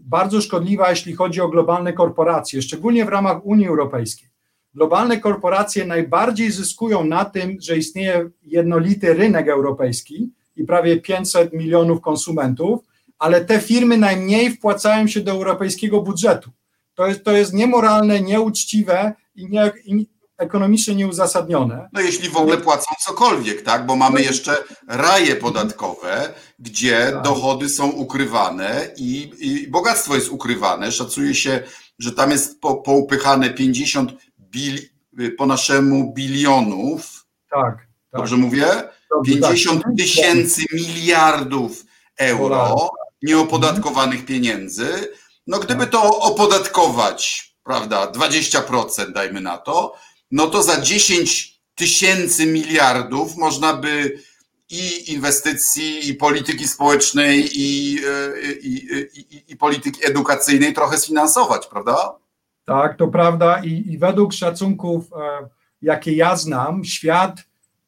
bardzo szkodliwa, jeśli chodzi o globalne korporacje, szczególnie w ramach Unii Europejskiej. Globalne korporacje najbardziej zyskują na tym, że istnieje jednolity rynek europejski i prawie pięćset milionów konsumentów, ale te firmy najmniej wpłacają się do europejskiego budżetu. To jest, to jest niemoralne, nieuczciwe i, nie, i ekonomicznie nieuzasadnione. No jeśli w ogóle płacą cokolwiek, tak? Bo mamy jeszcze raje podatkowe, gdzie tak. Dochody są ukrywane i, i bogactwo jest ukrywane. Szacuje się, że tam jest po, poupychane pięćdziesiąt bil, po naszemu bilionów. Tak. tak. Dobrze mówię? Dobrze, pięćdziesiąt tysięcy miliardów euro nieopodatkowanych pieniędzy. No gdyby to opodatkować, prawda, dwadzieścia procent dajmy na to, no to za dziesięć tysięcy miliardów można by i inwestycji, i polityki społecznej, i, i, i, i polityki edukacyjnej trochę sfinansować, prawda? Tak, to prawda i, i według szacunków, jakie ja znam, świat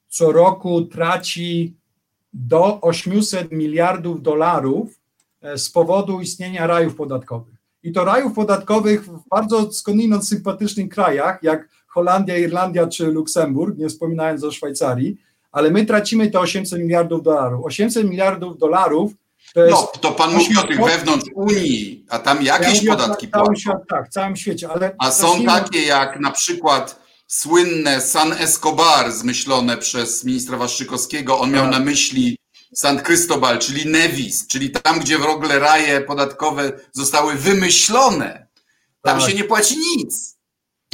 co roku traci do osiemset miliardów dolarów z powodu istnienia rajów podatkowych. I to rajów podatkowych w bardzo skądinąd sympatycznych krajach, jak Holandia, Irlandia czy Luksemburg, nie wspominając o Szwajcarii, ale my tracimy te osiemset miliardów dolarów. osiemset miliardów dolarów to jest... No, to pan mówi o tych wewnątrz Unii, a tam jakieś ja podatki cały płacą. Świat, tak, w całym świecie. Ale a są nie... takie jak na przykład słynne San Escobar, zmyślone przez ministra Waszczykowskiego. On miał na myśli San Cristobal, czyli Nevis, czyli tam, gdzie w ogóle raje podatkowe zostały wymyślone. Tam tak. się nie płaci nic.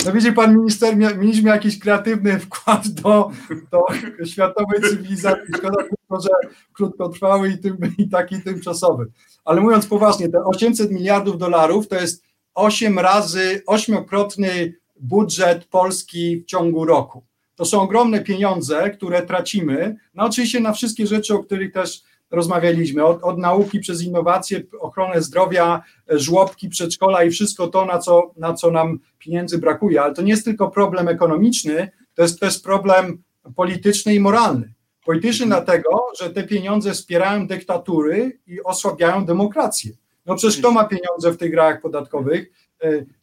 No widzi pan minister, mieliśmy jakiś kreatywny wkład do, do światowej cywilizacji, szkoda, że krótkotrwały i, tym, i taki tymczasowy. Ale mówiąc poważnie, te osiemset miliardów dolarów to jest osiem razy, ośmiokrotny budżet Polski w ciągu roku. To są ogromne pieniądze, które tracimy, no oczywiście na wszystkie rzeczy, o których też rozmawialiśmy, od, od nauki przez innowacje, ochronę zdrowia, żłobki, przedszkola i wszystko to, na co, na co nam pieniędzy brakuje, ale to nie jest tylko problem ekonomiczny, to jest też problem polityczny i moralny. Polityczny dlatego, że te pieniądze wspierają dyktatury i osłabiają demokrację. No przecież kto ma pieniądze w tych rajach podatkowych?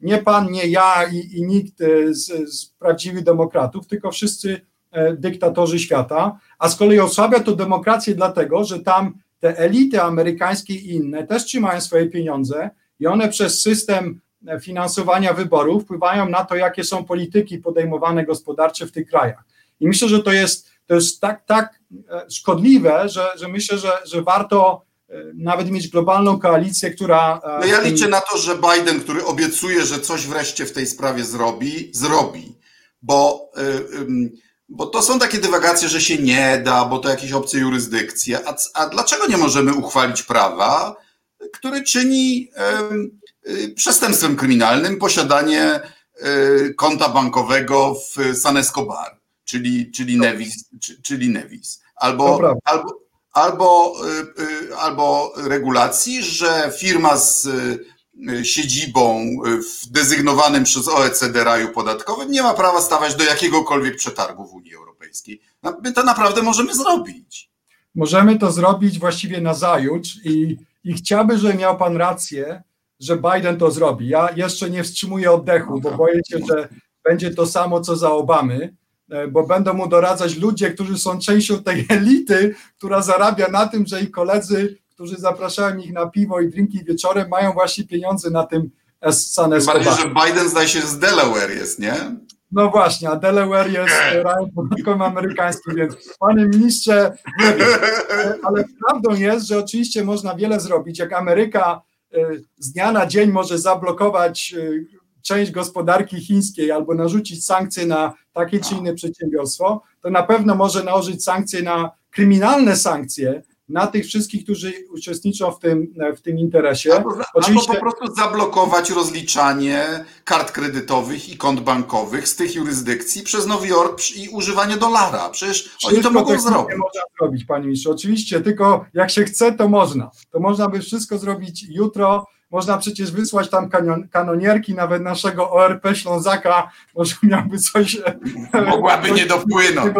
Nie pan, nie ja i, i nikt z, z prawdziwych demokratów, tylko wszyscy dyktatorzy świata, a z kolei osłabia to demokrację dlatego, że tam te elity amerykańskie i inne też trzymają swoje pieniądze i one przez system finansowania wyborów wpływają na to, jakie są polityki podejmowane gospodarcze w tych krajach. I myślę, że to jest, to jest tak, tak szkodliwe, że, że myślę, że, że warto nawet mieć globalną koalicję, która... No ja liczę na to, że Biden, który obiecuje, że coś wreszcie w tej sprawie zrobi, zrobi, bo, bo to są takie dywagacje, że się nie da, bo to jakieś obce jurysdykcje. A, a dlaczego nie możemy uchwalić prawa, które czyni przestępstwem kryminalnym posiadanie konta bankowego w San Escobar, czyli, czyli, Nevis, czyli Nevis. Albo... albo Albo, albo regulacji, że firma z siedzibą w dezygnowanym przez O E C D raju podatkowym nie ma prawa stawać do jakiegokolwiek przetargu w Unii Europejskiej. My to naprawdę możemy zrobić. Możemy to zrobić właściwie nazajutrz i, i chciałbym, żeby miał pan rację, że Biden to zrobi. Ja jeszcze nie wstrzymuję oddechu, bo boję się, że będzie to samo, co za Obamy, bo będą mu doradzać ludzie, którzy są częścią tej elity, która zarabia na tym, że ich koledzy, którzy zapraszają ich na piwo i drinki wieczorem, mają właśnie pieniądze na tym San Escobar. Bardziej, że Biden zdaje się z Delaware jest, nie? No właśnie, a Delaware jest rajem podatkowym amerykańskim, więc panie ministrze, nie wiem. Ale prawdą jest, że oczywiście można wiele zrobić. Jak Ameryka z dnia na dzień może zablokować część gospodarki chińskiej albo narzucić sankcje na takie czy inne przedsiębiorstwo, to na pewno może nałożyć sankcje na kryminalne sankcje na tych wszystkich, którzy uczestniczą w tym, w tym interesie. Albo, Oczywiście... albo po prostu zablokować rozliczanie kart kredytowych i kont bankowych z tych jurysdykcji przez Nowy Jork i używanie dolara. Przecież wszystko oni to mogą zrobić. Nie można zrobić, panie ministrze. Oczywiście, tylko jak się chce, to można. To można by wszystko zrobić jutro. Można przecież wysłać tam kanion, kanonierki, nawet naszego O R P Ślązaka, może miałby coś... Mogłaby coś nie dopłynąć.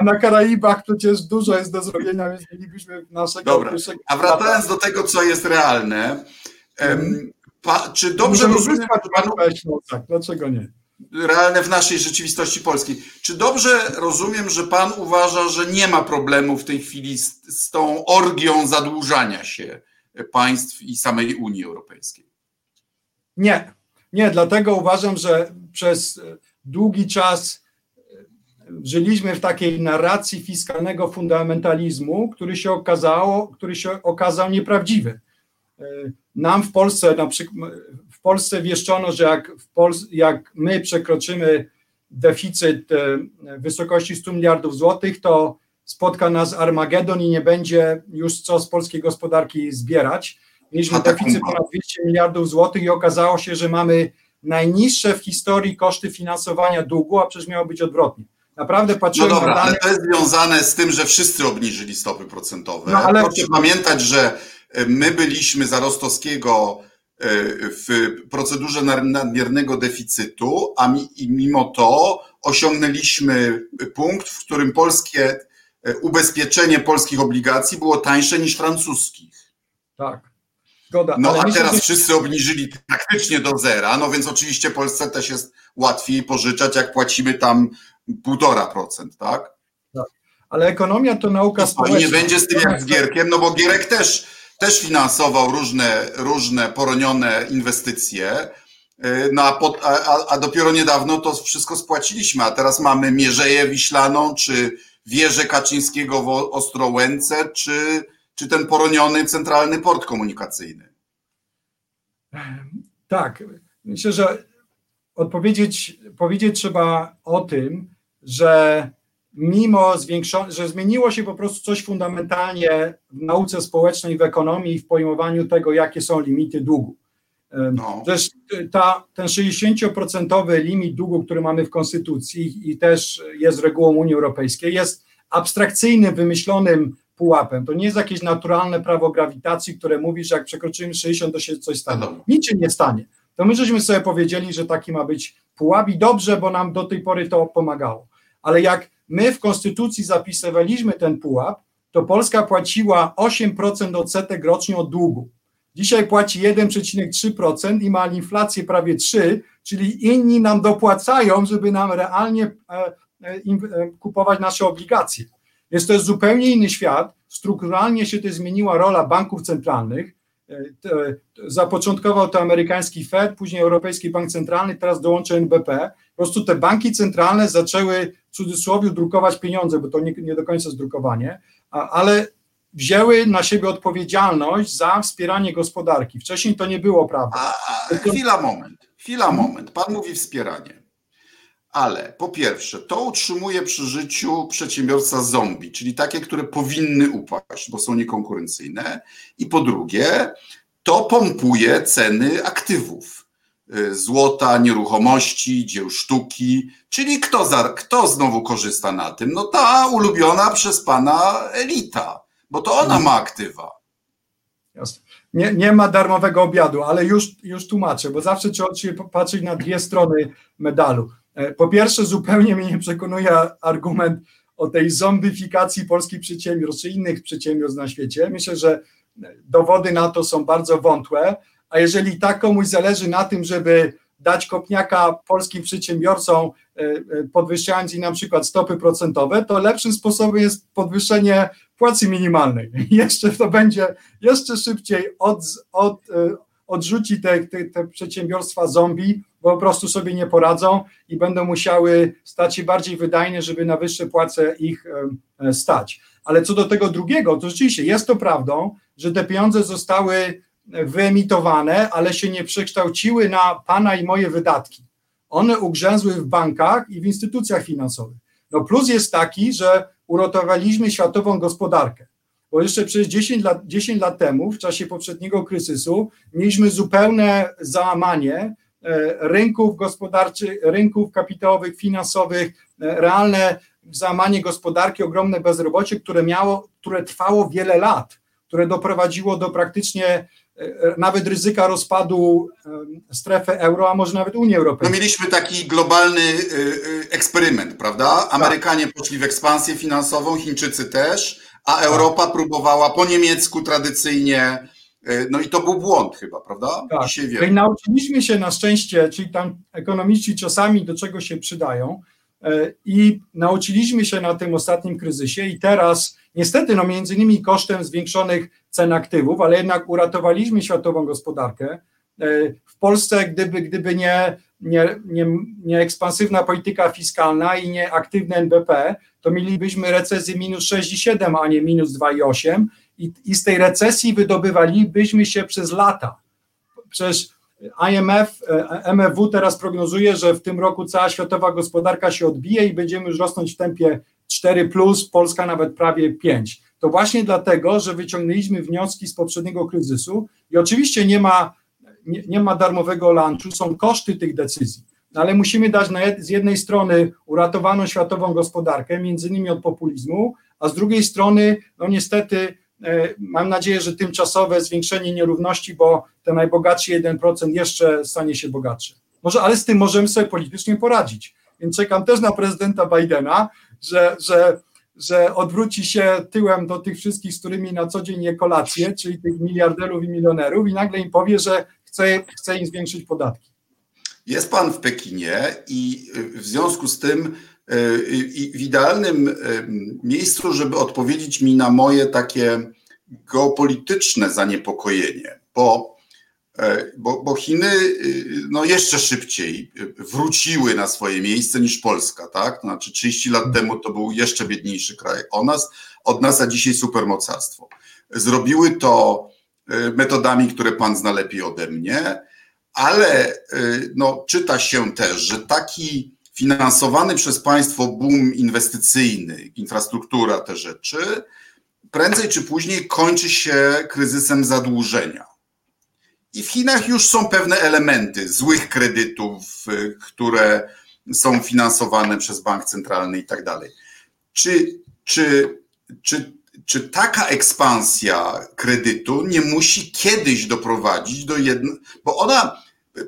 A na Karaibach przecież dużo jest do zrobienia, więc mielibyśmy naszego... Dobra, a wracając do tego, co jest realne, um, pa, czy dobrze rozumiem... Panu... Tak, dlaczego nie? Realne w naszej rzeczywistości polskiej. Czy dobrze rozumiem, że pan uważa, że nie ma problemu w tej chwili z, z tą orgią zadłużania się państw i samej Unii Europejskiej? Nie, nie, dlatego uważam, że przez długi czas żyliśmy w takiej narracji fiskalnego fundamentalizmu, który się okazało, który się okazał nieprawdziwy. Nam w Polsce, na przykład w Polsce wieszczono, że jak, w Polsce, jak my przekroczymy deficyt w wysokości stu miliardów złotych, to spotka nas Armagedon i nie będzie już co z polskiej gospodarki zbierać. Mieliśmy deficyt ponad dwieście miliardów złotych i okazało się, że mamy najniższe w historii koszty finansowania długu, a przecież miało być odwrotnie. Naprawdę patrzyłem no dobra, na dane... ale to jest związane z tym, że wszyscy obniżyli stopy procentowe. No, ale... Proszę pamiętać, że my byliśmy za Rostowskiego w procedurze nadmiernego deficytu, a mimo to osiągnęliśmy punkt, w którym polskie ubezpieczenie polskich obligacji było tańsze niż francuskich. Tak. Zgoda. No ale a teraz się... wszyscy obniżyli praktycznie do zera, no więc oczywiście Polsce też jest łatwiej pożyczać, jak płacimy tam półtora procent, tak? Tak. Ale ekonomia to nauka społeczna. I nie będzie z tym jak z Gierkiem, no bo Gierek też, też finansował różne, różne poronione inwestycje, no a, pod, a, a dopiero niedawno to wszystko spłaciliśmy, a teraz mamy Mierzeję Wiślaną, czy wieżę Kaczyńskiego w Ostrołęce, czy, czy ten poroniony centralny port komunikacyjny? Tak, myślę, że odpowiedzieć powiedzieć trzeba o tym, że mimo zwiększonego, że zmieniło się po prostu coś fundamentalnie w nauce społecznej, w ekonomii i w pojmowaniu tego, jakie są limity długu. No. Też ta, ten sześćdziesięcioprocentowy limit długu, który mamy w Konstytucji i też jest regułą Unii Europejskiej, jest abstrakcyjnym, wymyślonym pułapem. To nie jest jakieś naturalne prawo grawitacji, które mówi, że jak przekroczymy sześćdziesiąt, to się coś stanie. No. Nic się nie stanie. To my żeśmy sobie powiedzieli, że taki ma być pułap i dobrze, bo nam do tej pory to pomagało. Ale jak my w Konstytucji zapisywaliśmy ten pułap, to Polska płaciła osiem procent odsetek rocznie od długu. Dzisiaj płaci jeden przecinek trzy procent i ma inflację prawie trzy procent, czyli inni nam dopłacają, żeby nam realnie e, e, kupować nasze obligacje. Jest to zupełnie inny świat. Strukturalnie się też zmieniła rola banków centralnych. E, te, zapoczątkował to amerykański Fed, później Europejski Bank Centralny, teraz dołączy N B P. Po prostu te banki centralne zaczęły w cudzysłowie drukować pieniądze, bo to nie, nie do końca jest drukowanie, a, ale... wzięły na siebie odpowiedzialność za wspieranie gospodarki. Wcześniej to nie było prawda. A, chwila, moment. Chwila, moment. Pan mówi wspieranie. Ale po pierwsze, to utrzymuje przy życiu przedsiębiorstwa zombie, czyli takie, które powinny upaść, bo są niekonkurencyjne. I po drugie, to pompuje ceny aktywów. Złota, nieruchomości, dzieł sztuki. Czyli kto, za, kto znowu korzysta na tym? No ta ulubiona przez pana elita. Bo to ona ma aktywa. Jasne. Nie, nie ma darmowego obiadu, ale już, już tłumaczę, bo zawsze trzeba patrzeć na dwie strony medalu. Po pierwsze, zupełnie mnie nie przekonuje argument o tej zombifikacji polskich przedsiębiorstw czy innych przedsiębiorstw na świecie. Myślę, że dowody na to są bardzo wątłe, a jeżeli tak komuś zależy na tym, żeby dać kopniaka polskim przedsiębiorcom, podwyższając im na przykład stopy procentowe, to lepszym sposobem jest podwyższenie płacy minimalnej. Jeszcze to będzie, jeszcze szybciej od, od, odrzuci te, te, te przedsiębiorstwa zombie bo po prostu sobie nie poradzą i będą musiały stać się bardziej wydajne, żeby na wyższe płace ich stać. Ale co do tego drugiego, to rzeczywiście jest to prawdą, że te pieniądze zostały wyemitowane, ale się nie przekształciły na pana i moje wydatki. One ugrzęzły w bankach i w instytucjach finansowych. No plus jest taki, że uratowaliśmy światową gospodarkę, bo jeszcze przez dziesięć lat, dziesięć lat temu, w czasie poprzedniego kryzysu, mieliśmy zupełne załamanie rynków gospodarczych, rynków kapitałowych, finansowych, realne załamanie gospodarki, ogromne bezrobocie, które miało, które trwało wiele lat, które doprowadziło do praktycznie nawet ryzyka rozpadu strefy euro, a może nawet Unii Europejskiej. No mieliśmy taki globalny eksperyment, prawda? Amerykanie tak. poszli w ekspansję finansową, Chińczycy też, a tak. Europa próbowała po niemiecku tradycyjnie, no i to był błąd chyba, prawda? Tak. Dzisiaj wiemy. I nauczyliśmy się na szczęście, czyli tam ekonomiści czasami do czego się przydają, i nauczyliśmy się na tym ostatnim kryzysie i teraz niestety, no między innymi kosztem zwiększonych cen aktywów, ale jednak uratowaliśmy światową gospodarkę. W Polsce gdyby, gdyby nie, nie, nie, nie ekspansywna polityka fiskalna i nie aktywne N B P, to mielibyśmy recesję minus sześć i siedem, a nie minus dwa i osiem i, i z tej recesji wydobywalibyśmy się przez lata. Przecież I M F, M F W teraz prognozuje, że w tym roku cała światowa gospodarka się odbije i będziemy już rosnąć w tempie cztery plus, Polska nawet prawie pięć. To właśnie dlatego, że wyciągnęliśmy wnioski z poprzedniego kryzysu i oczywiście nie ma, nie, nie ma darmowego lunchu, są koszty tych decyzji, no ale musimy dać na, z jednej strony uratowaną światową gospodarkę, między innymi od populizmu, a z drugiej strony, no niestety, mam nadzieję, że tymczasowe zwiększenie nierówności, bo te najbogatszy jeden procent jeszcze stanie się bogatszy. Może, ale z tym możemy sobie politycznie poradzić. Więc czekam też na prezydenta Bidena, że, że, że odwróci się tyłem do tych wszystkich, z którymi na co dzień je kolację, czyli tych miliarderów i milionerów i nagle im powie, że chce, chce im zwiększyć podatki. Jest pan w Pekinie i w związku z tym i w idealnym miejscu, żeby odpowiedzieć mi na moje takie geopolityczne zaniepokojenie, bo, bo, bo Chiny no jeszcze szybciej wróciły na swoje miejsce niż Polska, tak? Znaczy trzydzieści lat temu to był jeszcze biedniejszy kraj od nas, od nas, a dzisiaj supermocarstwo. Zrobiły to metodami, które pan zna lepiej ode mnie, ale no, czyta się też, że taki finansowany przez państwo boom inwestycyjny, infrastruktura, te rzeczy, prędzej czy później kończy się kryzysem zadłużenia. I w Chinach już są pewne elementy złych kredytów, które są finansowane przez bank centralny i tak dalej. Czy, czy, czy, czy taka ekspansja kredytu nie musi kiedyś doprowadzić do jednej... Bo ona...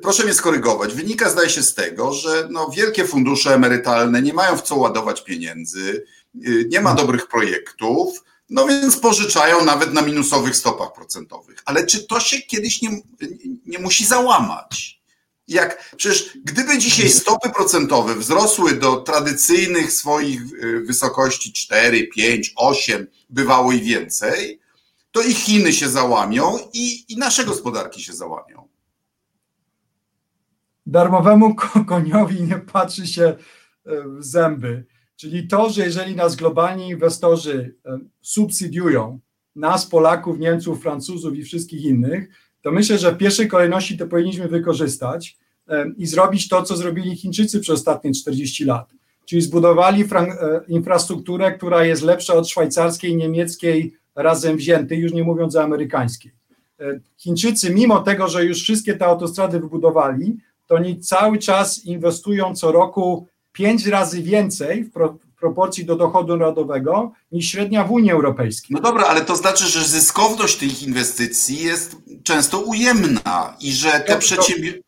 Proszę mnie skorygować, wynika zdaje się z tego, że no, wielkie fundusze emerytalne nie mają w co ładować pieniędzy, nie ma dobrych projektów, no więc pożyczają nawet na minusowych stopach procentowych. Ale czy to się kiedyś nie, nie musi załamać? Jak, przecież gdyby dzisiaj stopy procentowe wzrosły do tradycyjnych swoich wysokości cztery, pięć, osiem, bywało i więcej, to i Chiny się załamią i, i nasze gospodarki się załamią. Darmowemu koniowi nie patrzy się w zęby. Czyli to, że jeżeli nas globalni inwestorzy subsydiują, nas, Polaków, Niemców, Francuzów i wszystkich innych, to myślę, że w pierwszej kolejności to powinniśmy wykorzystać i zrobić to, co zrobili Chińczycy przez ostatnie czterdzieści lat. Czyli zbudowali infrastrukturę, która jest lepsza od szwajcarskiej, niemieckiej razem wziętej, już nie mówiąc o amerykańskiej. Chińczycy, mimo tego, że już wszystkie te autostrady wybudowali, to oni cały czas inwestują co roku pięć razy więcej w, pro, w proporcji do dochodu narodowego niż średnia w Unii Europejskiej. No dobra, ale to znaczy, że zyskowność tych inwestycji jest często ujemna i że te przedsiębiorstwa...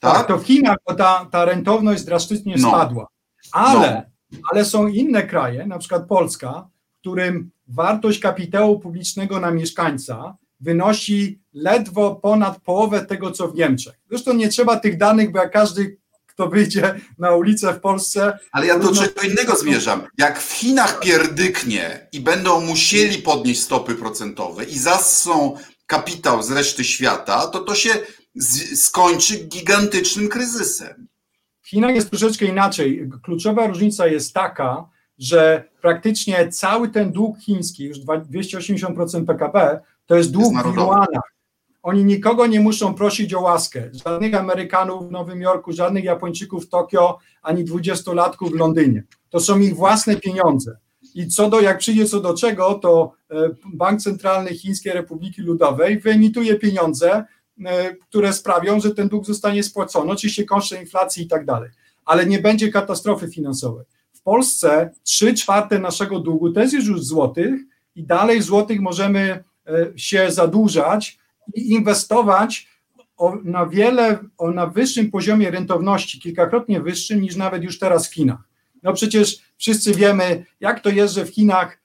Tak? tak, to w Chinach ta, ta rentowność drastycznie no. spadła. Ale, no. ale są inne kraje, na przykład Polska, w którym wartość kapitału publicznego na mieszkańca wynosi ledwo ponad połowę tego, co w Niemczech. Zresztą nie trzeba tych danych, bo jak każdy, kto wyjdzie na ulicę w Polsce... Ale ja do czego innego zmierzam. Jak w Chinach pierdyknie i będą musieli podnieść stopy procentowe i zassą kapitał z reszty świata, to to się z, skończy gigantycznym kryzysem. W Chinach jest troszeczkę inaczej. Kluczowa różnica jest taka, że praktycznie cały ten dług chiński, już dwieście osiemdziesiąt procent P K B, to jest dług w juanach. Oni nikogo nie muszą prosić o łaskę. Żadnych Amerykanów w Nowym Jorku, żadnych Japończyków w Tokio, ani dwudziestolatków w Londynie. To są ich własne pieniądze. I co do, jak przyjdzie co do czego, to Bank Centralny Chińskiej Republiki Ludowej wyemituje pieniądze, które sprawią, że ten dług zostanie spłacony. Oczywiście koszty inflacji i tak dalej. Ale nie będzie katastrofy finansowej. W Polsce trzy czwarte naszego długu to jest już złotych i dalej w złotych możemy się zadłużać i inwestować o, na wiele, o, na wyższym poziomie rentowności, kilkakrotnie wyższym niż nawet już teraz w Chinach. No przecież wszyscy wiemy, jak to jest, że w Chinach,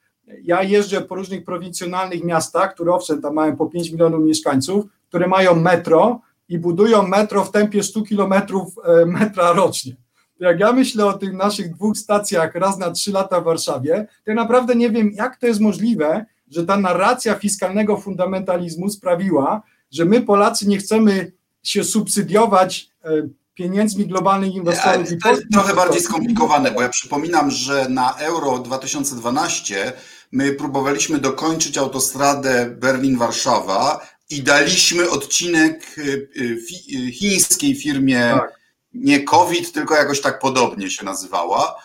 ja jeżdżę po różnych prowincjonalnych miastach, które owszem, tam mają po pięć milionów mieszkańców, które mają metro i budują metro w tempie sto kilometrów metra rocznie. Jak ja myślę o tych naszych dwóch stacjach raz na trzy lata w Warszawie, to ja naprawdę nie wiem, jak to jest możliwe, że ta narracja fiskalnego fundamentalizmu sprawiła, że my Polacy nie chcemy się subsydiować pieniędzmi globalnych inwestorów. To jest trochę bardziej skomplikowane, bo ja przypominam, że na Euro dwa tysiące dwanaście my próbowaliśmy dokończyć autostradę Berlin-Warszawa i daliśmy odcinek chińskiej firmie, tak. Nie COVID, tylko jakoś tak podobnie się nazywała.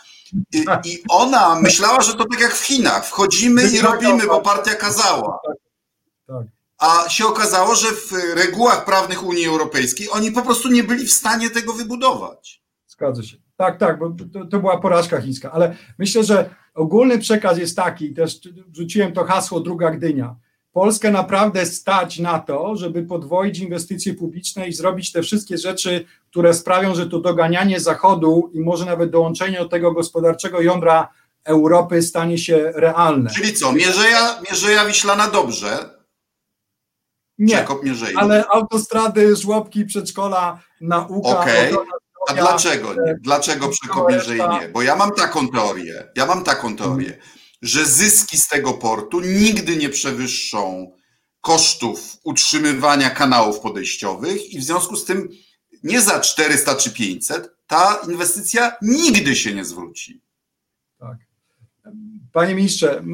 I, I ona myślała, że to tak jak w Chinach, wchodzimy i robimy, bo partia kazała. A się okazało, że w regułach prawnych Unii Europejskiej oni po prostu nie byli w stanie tego wybudować. Zgadza się. Tak, tak, bo to, to była porażka chińska. Ale myślę, że ogólny przekaz jest taki, też rzuciłem to hasło Druga Gdynia. Polskę naprawdę stać na to, żeby podwoić inwestycje publiczne i zrobić te wszystkie rzeczy, które sprawią, że to doganianie Zachodu i może nawet dołączenie do tego gospodarczego jądra Europy stanie się realne. Czyli co, Mierzeja, Mierzeja Wiślana dobrze? Nie, ale autostrady, żłobki, przedszkola, nauka. Okej, okay. A dlaczego nie? Dlaczego Przekop Mierzei nie? Bo ja mam taką teorię, ja mam taką teorię. Hmm. że zyski z tego portu nigdy nie przewyższą kosztów utrzymywania kanałów podejściowych i w związku z tym nie za czterysta czy pięćset ta inwestycja nigdy się nie zwróci. Tak. Panie ministrze,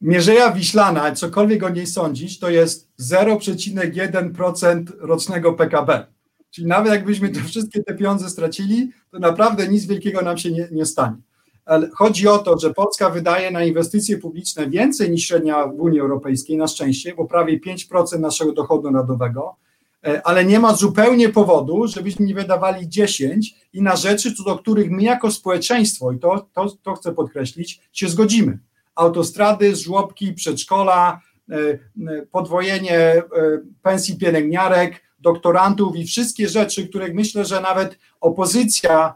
Mierzeja Wiślana, cokolwiek o niej sądzić, to jest zero przecinek jeden procent rocznego P K B. Czyli nawet jakbyśmy te wszystkie te pieniądze stracili, to naprawdę nic wielkiego nam się nie, nie stanie. Chodzi o to, że Polska wydaje na inwestycje publiczne więcej niż średnia w Unii Europejskiej, na szczęście, bo prawie pięć procent naszego dochodu narodowego, ale nie ma zupełnie powodu, żebyśmy nie wydawali dziesięć i na rzeczy, co do których my jako społeczeństwo, i to, to, to chcę podkreślić, się zgodzimy. Autostrady, żłobki, przedszkola, podwojenie pensji pielęgniarek, doktorantów i wszystkie rzeczy, których myślę, że nawet opozycja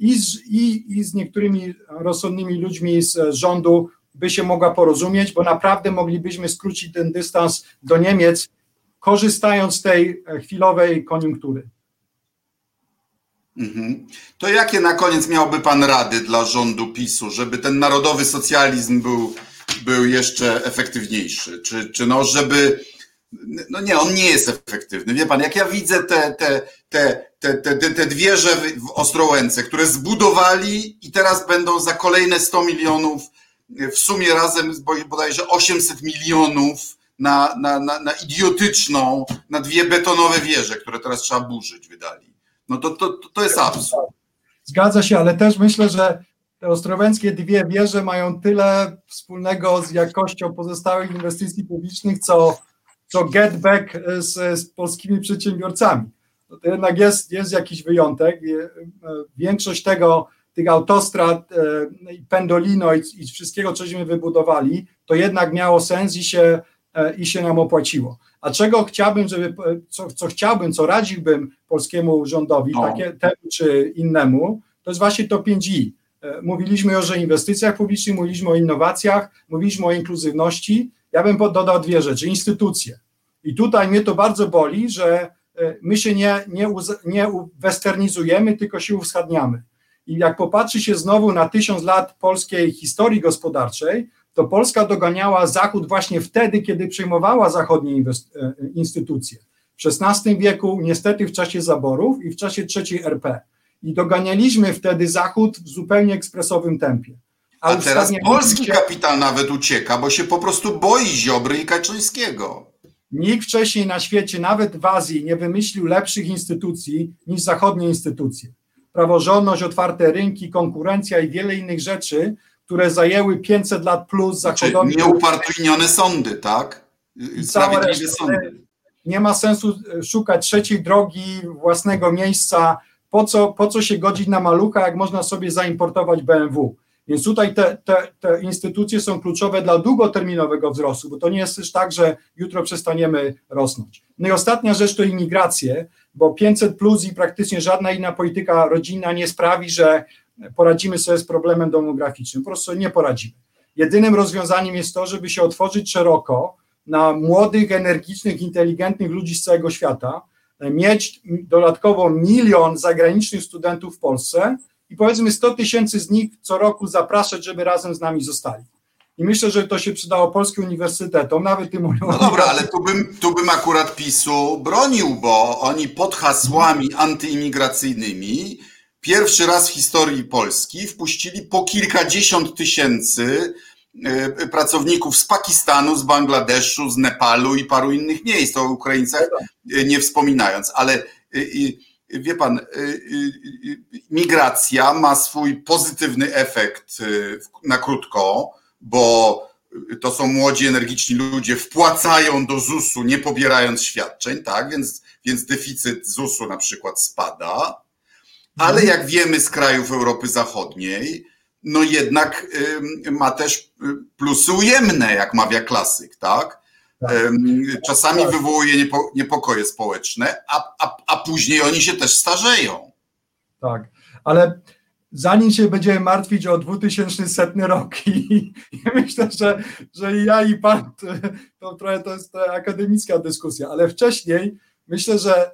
I z, i, i z niektórymi rozsądnymi ludźmi z rządu by się mogła porozumieć, bo naprawdę moglibyśmy skrócić ten dystans do Niemiec, korzystając z tej chwilowej koniunktury. Mhm. To jakie na koniec miałby pan rady dla rządu PiSu, żeby ten narodowy socjalizm był, był jeszcze efektywniejszy? Czy, czy no, żeby... No nie, on nie jest efektywny. Wie pan, jak ja widzę te, te, te, te, te, te wieże w Ostrołęce, które zbudowali i teraz będą za kolejne sto milionów, w sumie razem bodajże osiemset milionów na, na, na, na idiotyczną, na dwie betonowe wieże, które teraz trzeba burzyć, wydali. No to, to, to jest absurd. Zgadza się, ale też myślę, że te ostrołęckie dwie wieże mają tyle wspólnego z jakością pozostałych inwestycji publicznych, co... co get back z, z polskimi przedsiębiorcami. To jednak jest, jest jakiś wyjątek. Większość tego, tych autostrad, Pendolino i, i wszystkiego, cośmy wybudowali, to jednak miało sens i się, i się nam opłaciło. A czego chciałbym, żeby, co, co chciałbym, co radziłbym polskiemu rządowi, no. takie, temu czy innemu, to jest właśnie to pięć i. Mówiliśmy już o inwestycjach publicznych, mówiliśmy o innowacjach, mówiliśmy o inkluzywności. Ja bym dodał dwie rzeczy, instytucje. I tutaj mnie to bardzo boli, że my się nie, nie, nie westernizujemy, tylko się uwschodniamy. I jak popatrzy się znowu na tysiąc lat polskiej historii gospodarczej, to Polska doganiała Zachód właśnie wtedy, kiedy przejmowała zachodnie inwest- instytucje. W szesnastym wieku, niestety w czasie zaborów i w czasie trzeciej R P. I doganialiśmy wtedy Zachód w zupełnie ekspresowym tempie. A, A teraz polski się... kapitał nawet ucieka, bo się po prostu boi Ziobry i Kaczyńskiego. Nikt wcześniej na świecie, nawet w Azji, nie wymyślił lepszych instytucji niż zachodnie instytucje. Praworządność, otwarte rynki, konkurencja i wiele innych rzeczy, które zajęły pięćset lat plus zachodowi. Znaczy, nieupartyjnione sądy, tak? Sprawiedliwe sądy. Nie ma sensu szukać trzeciej drogi, własnego miejsca. Po co, po co się godzić na malucha, jak można sobie zaimportować B M W? Więc tutaj te, te, te instytucje są kluczowe dla długoterminowego wzrostu, bo to nie jest też tak, że jutro przestaniemy rosnąć. No i ostatnia rzecz to imigracje, bo pięćset plus i praktycznie żadna inna polityka rodzinna nie sprawi, że poradzimy sobie z problemem demograficznym. Po prostu nie poradzimy. Jedynym rozwiązaniem jest to, żeby się otworzyć szeroko na młodych, energicznych, inteligentnych ludzi z całego świata, mieć dodatkowo milion zagranicznych studentów w Polsce i powiedzmy sto tysięcy z nich co roku zapraszać, żeby razem z nami zostali. I myślę, że to się przydało polskim uniwersytetom, nawet tym... No dobra, ale tu bym, tu bym akurat PiSu bronił, bo oni pod hasłami antyimigracyjnymi pierwszy raz w historii Polski wpuścili po kilkadziesiąt tysięcy pracowników z Pakistanu, z Bangladeszu, z Nepalu i paru innych miejsc, o Ukraińcach nie wspominając, ale wie pan, migracja ma swój pozytywny efekt na krótko, bo to są młodzi, energiczni ludzie, wpłacają do zusu, nie pobierając świadczeń, tak, więc, więc deficyt zusu na przykład spada, ale jak wiemy z krajów Europy Zachodniej, no jednak ma też plusy ujemne, jak mawia klasyk, tak? Czasami wywołuje niepokoje społeczne, a, a, a później oni się też starzeją. Tak, ale zanim się będziemy martwić o dwutysięczny setny rok i, i myślę, że, że ja i pan, to trochę to jest akademicka dyskusja, ale wcześniej myślę, że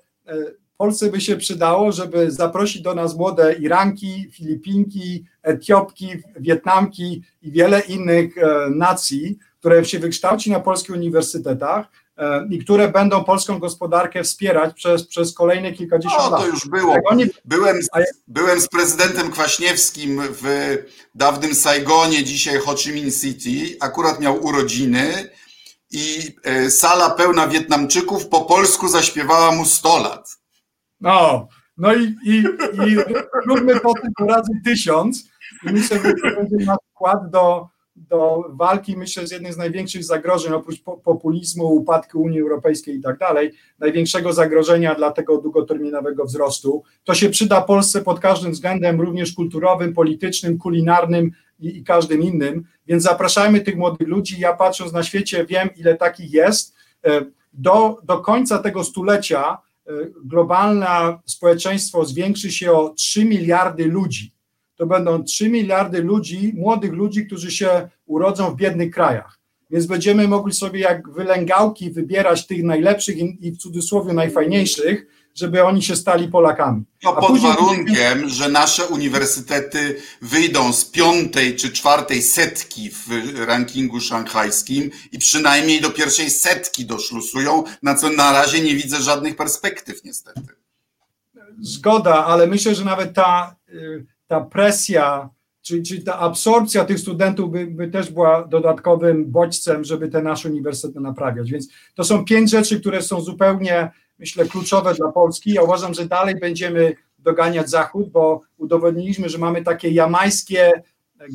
Polsce by się przydało, żeby zaprosić do nas młode Iranki, Filipinki, Etiopki, Wietnamki i wiele innych nacji, które się wykształci na polskich uniwersytetach i które będą polską gospodarkę wspierać przez, przez kolejne kilkadziesiąt lat. No to już było. Byłem, byłem z prezydentem Kwaśniewskim w dawnym Saigonie, dzisiaj Ho Chi Minh City, akurat miał urodziny i sala pełna Wietnamczyków po polsku zaśpiewała mu sto lat. No, no i, i, i róbmy po tym razy tysiąc i myślę, że to będzie nasz wkład do, do walki, myślę, z jednym z największych zagrożeń, oprócz populizmu, upadku Unii Europejskiej i tak dalej, największego zagrożenia dla tego długoterminowego wzrostu. To się przyda Polsce pod każdym względem, również kulturowym, politycznym, kulinarnym i, i każdym innym, więc zapraszajmy tych młodych ludzi. Ja patrząc na świecie wiem, ile takich jest. Do, do końca tego stulecia globalne społeczeństwo zwiększy się o trzy miliardy ludzi. To będą trzy miliardy ludzi, młodych ludzi, którzy się urodzą w biednych krajach. Więc będziemy mogli sobie jak wylęgałki wybierać tych najlepszych i w cudzysłowie najfajniejszych, żeby oni się stali Polakami. No pod później... warunkiem, że nasze uniwersytety wyjdą z piątej czy czwartej setki w rankingu szanghajskim i przynajmniej do pierwszej setki doszlusują, na co na razie nie widzę żadnych perspektyw niestety. Zgoda, ale myślę, że nawet ta, ta presja, czy, czy ta absorpcja tych studentów by, by też była dodatkowym bodźcem, żeby te nasze uniwersytety naprawiać. Więc to są pięć rzeczy, które są zupełnie... myślę, kluczowe dla Polski. Ja uważam, że dalej będziemy doganiać Zachód, bo udowodniliśmy, że mamy takie jamańskie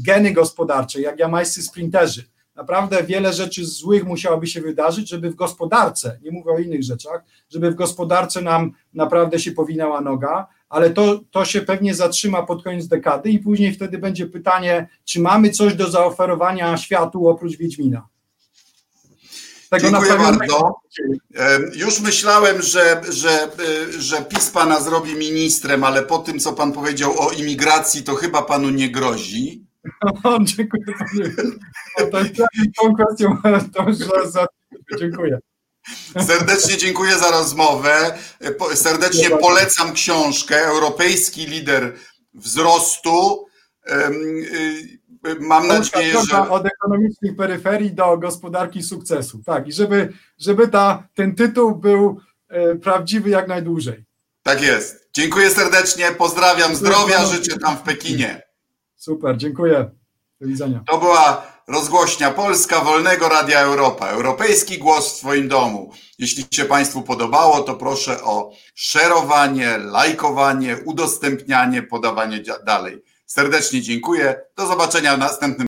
geny gospodarcze, jak jamańscy sprinterzy. Naprawdę wiele rzeczy złych musiałoby się wydarzyć, żeby w gospodarce, nie mówię o innych rzeczach, żeby w gospodarce nam naprawdę się powinęła noga, ale to, to się pewnie zatrzyma pod koniec dekady i później wtedy będzie pytanie, czy mamy coś do zaoferowania światu oprócz Wiedźmina. Dziękuję bardzo. Już myślałem, że, że, że PiS pana zrobi ministrem, ale po tym, co pan powiedział o imigracji, to chyba panu nie grozi. No, dziękuję. Tą kwestią za... Dziękuję. Serdecznie dziękuję za rozmowę. Serdecznie polecam książkę Europejski lider wzrostu. mam nadzieję, że... Od ekonomicznych peryferii do gospodarki sukcesu. Tak, i żeby, żeby ta, ten tytuł był prawdziwy jak najdłużej. Tak jest. Dziękuję serdecznie, pozdrawiam, zdrowia życzę tam w Pekinie. Super, dziękuję. Do widzenia. To była Rozgłośnia Polska Wolnego Radia Europa. Europejski głos w swoim domu. Jeśli się Państwu podobało, to proszę o szerowanie, lajkowanie, udostępnianie, podawanie dalej. Serdecznie dziękuję. Do zobaczenia w następnym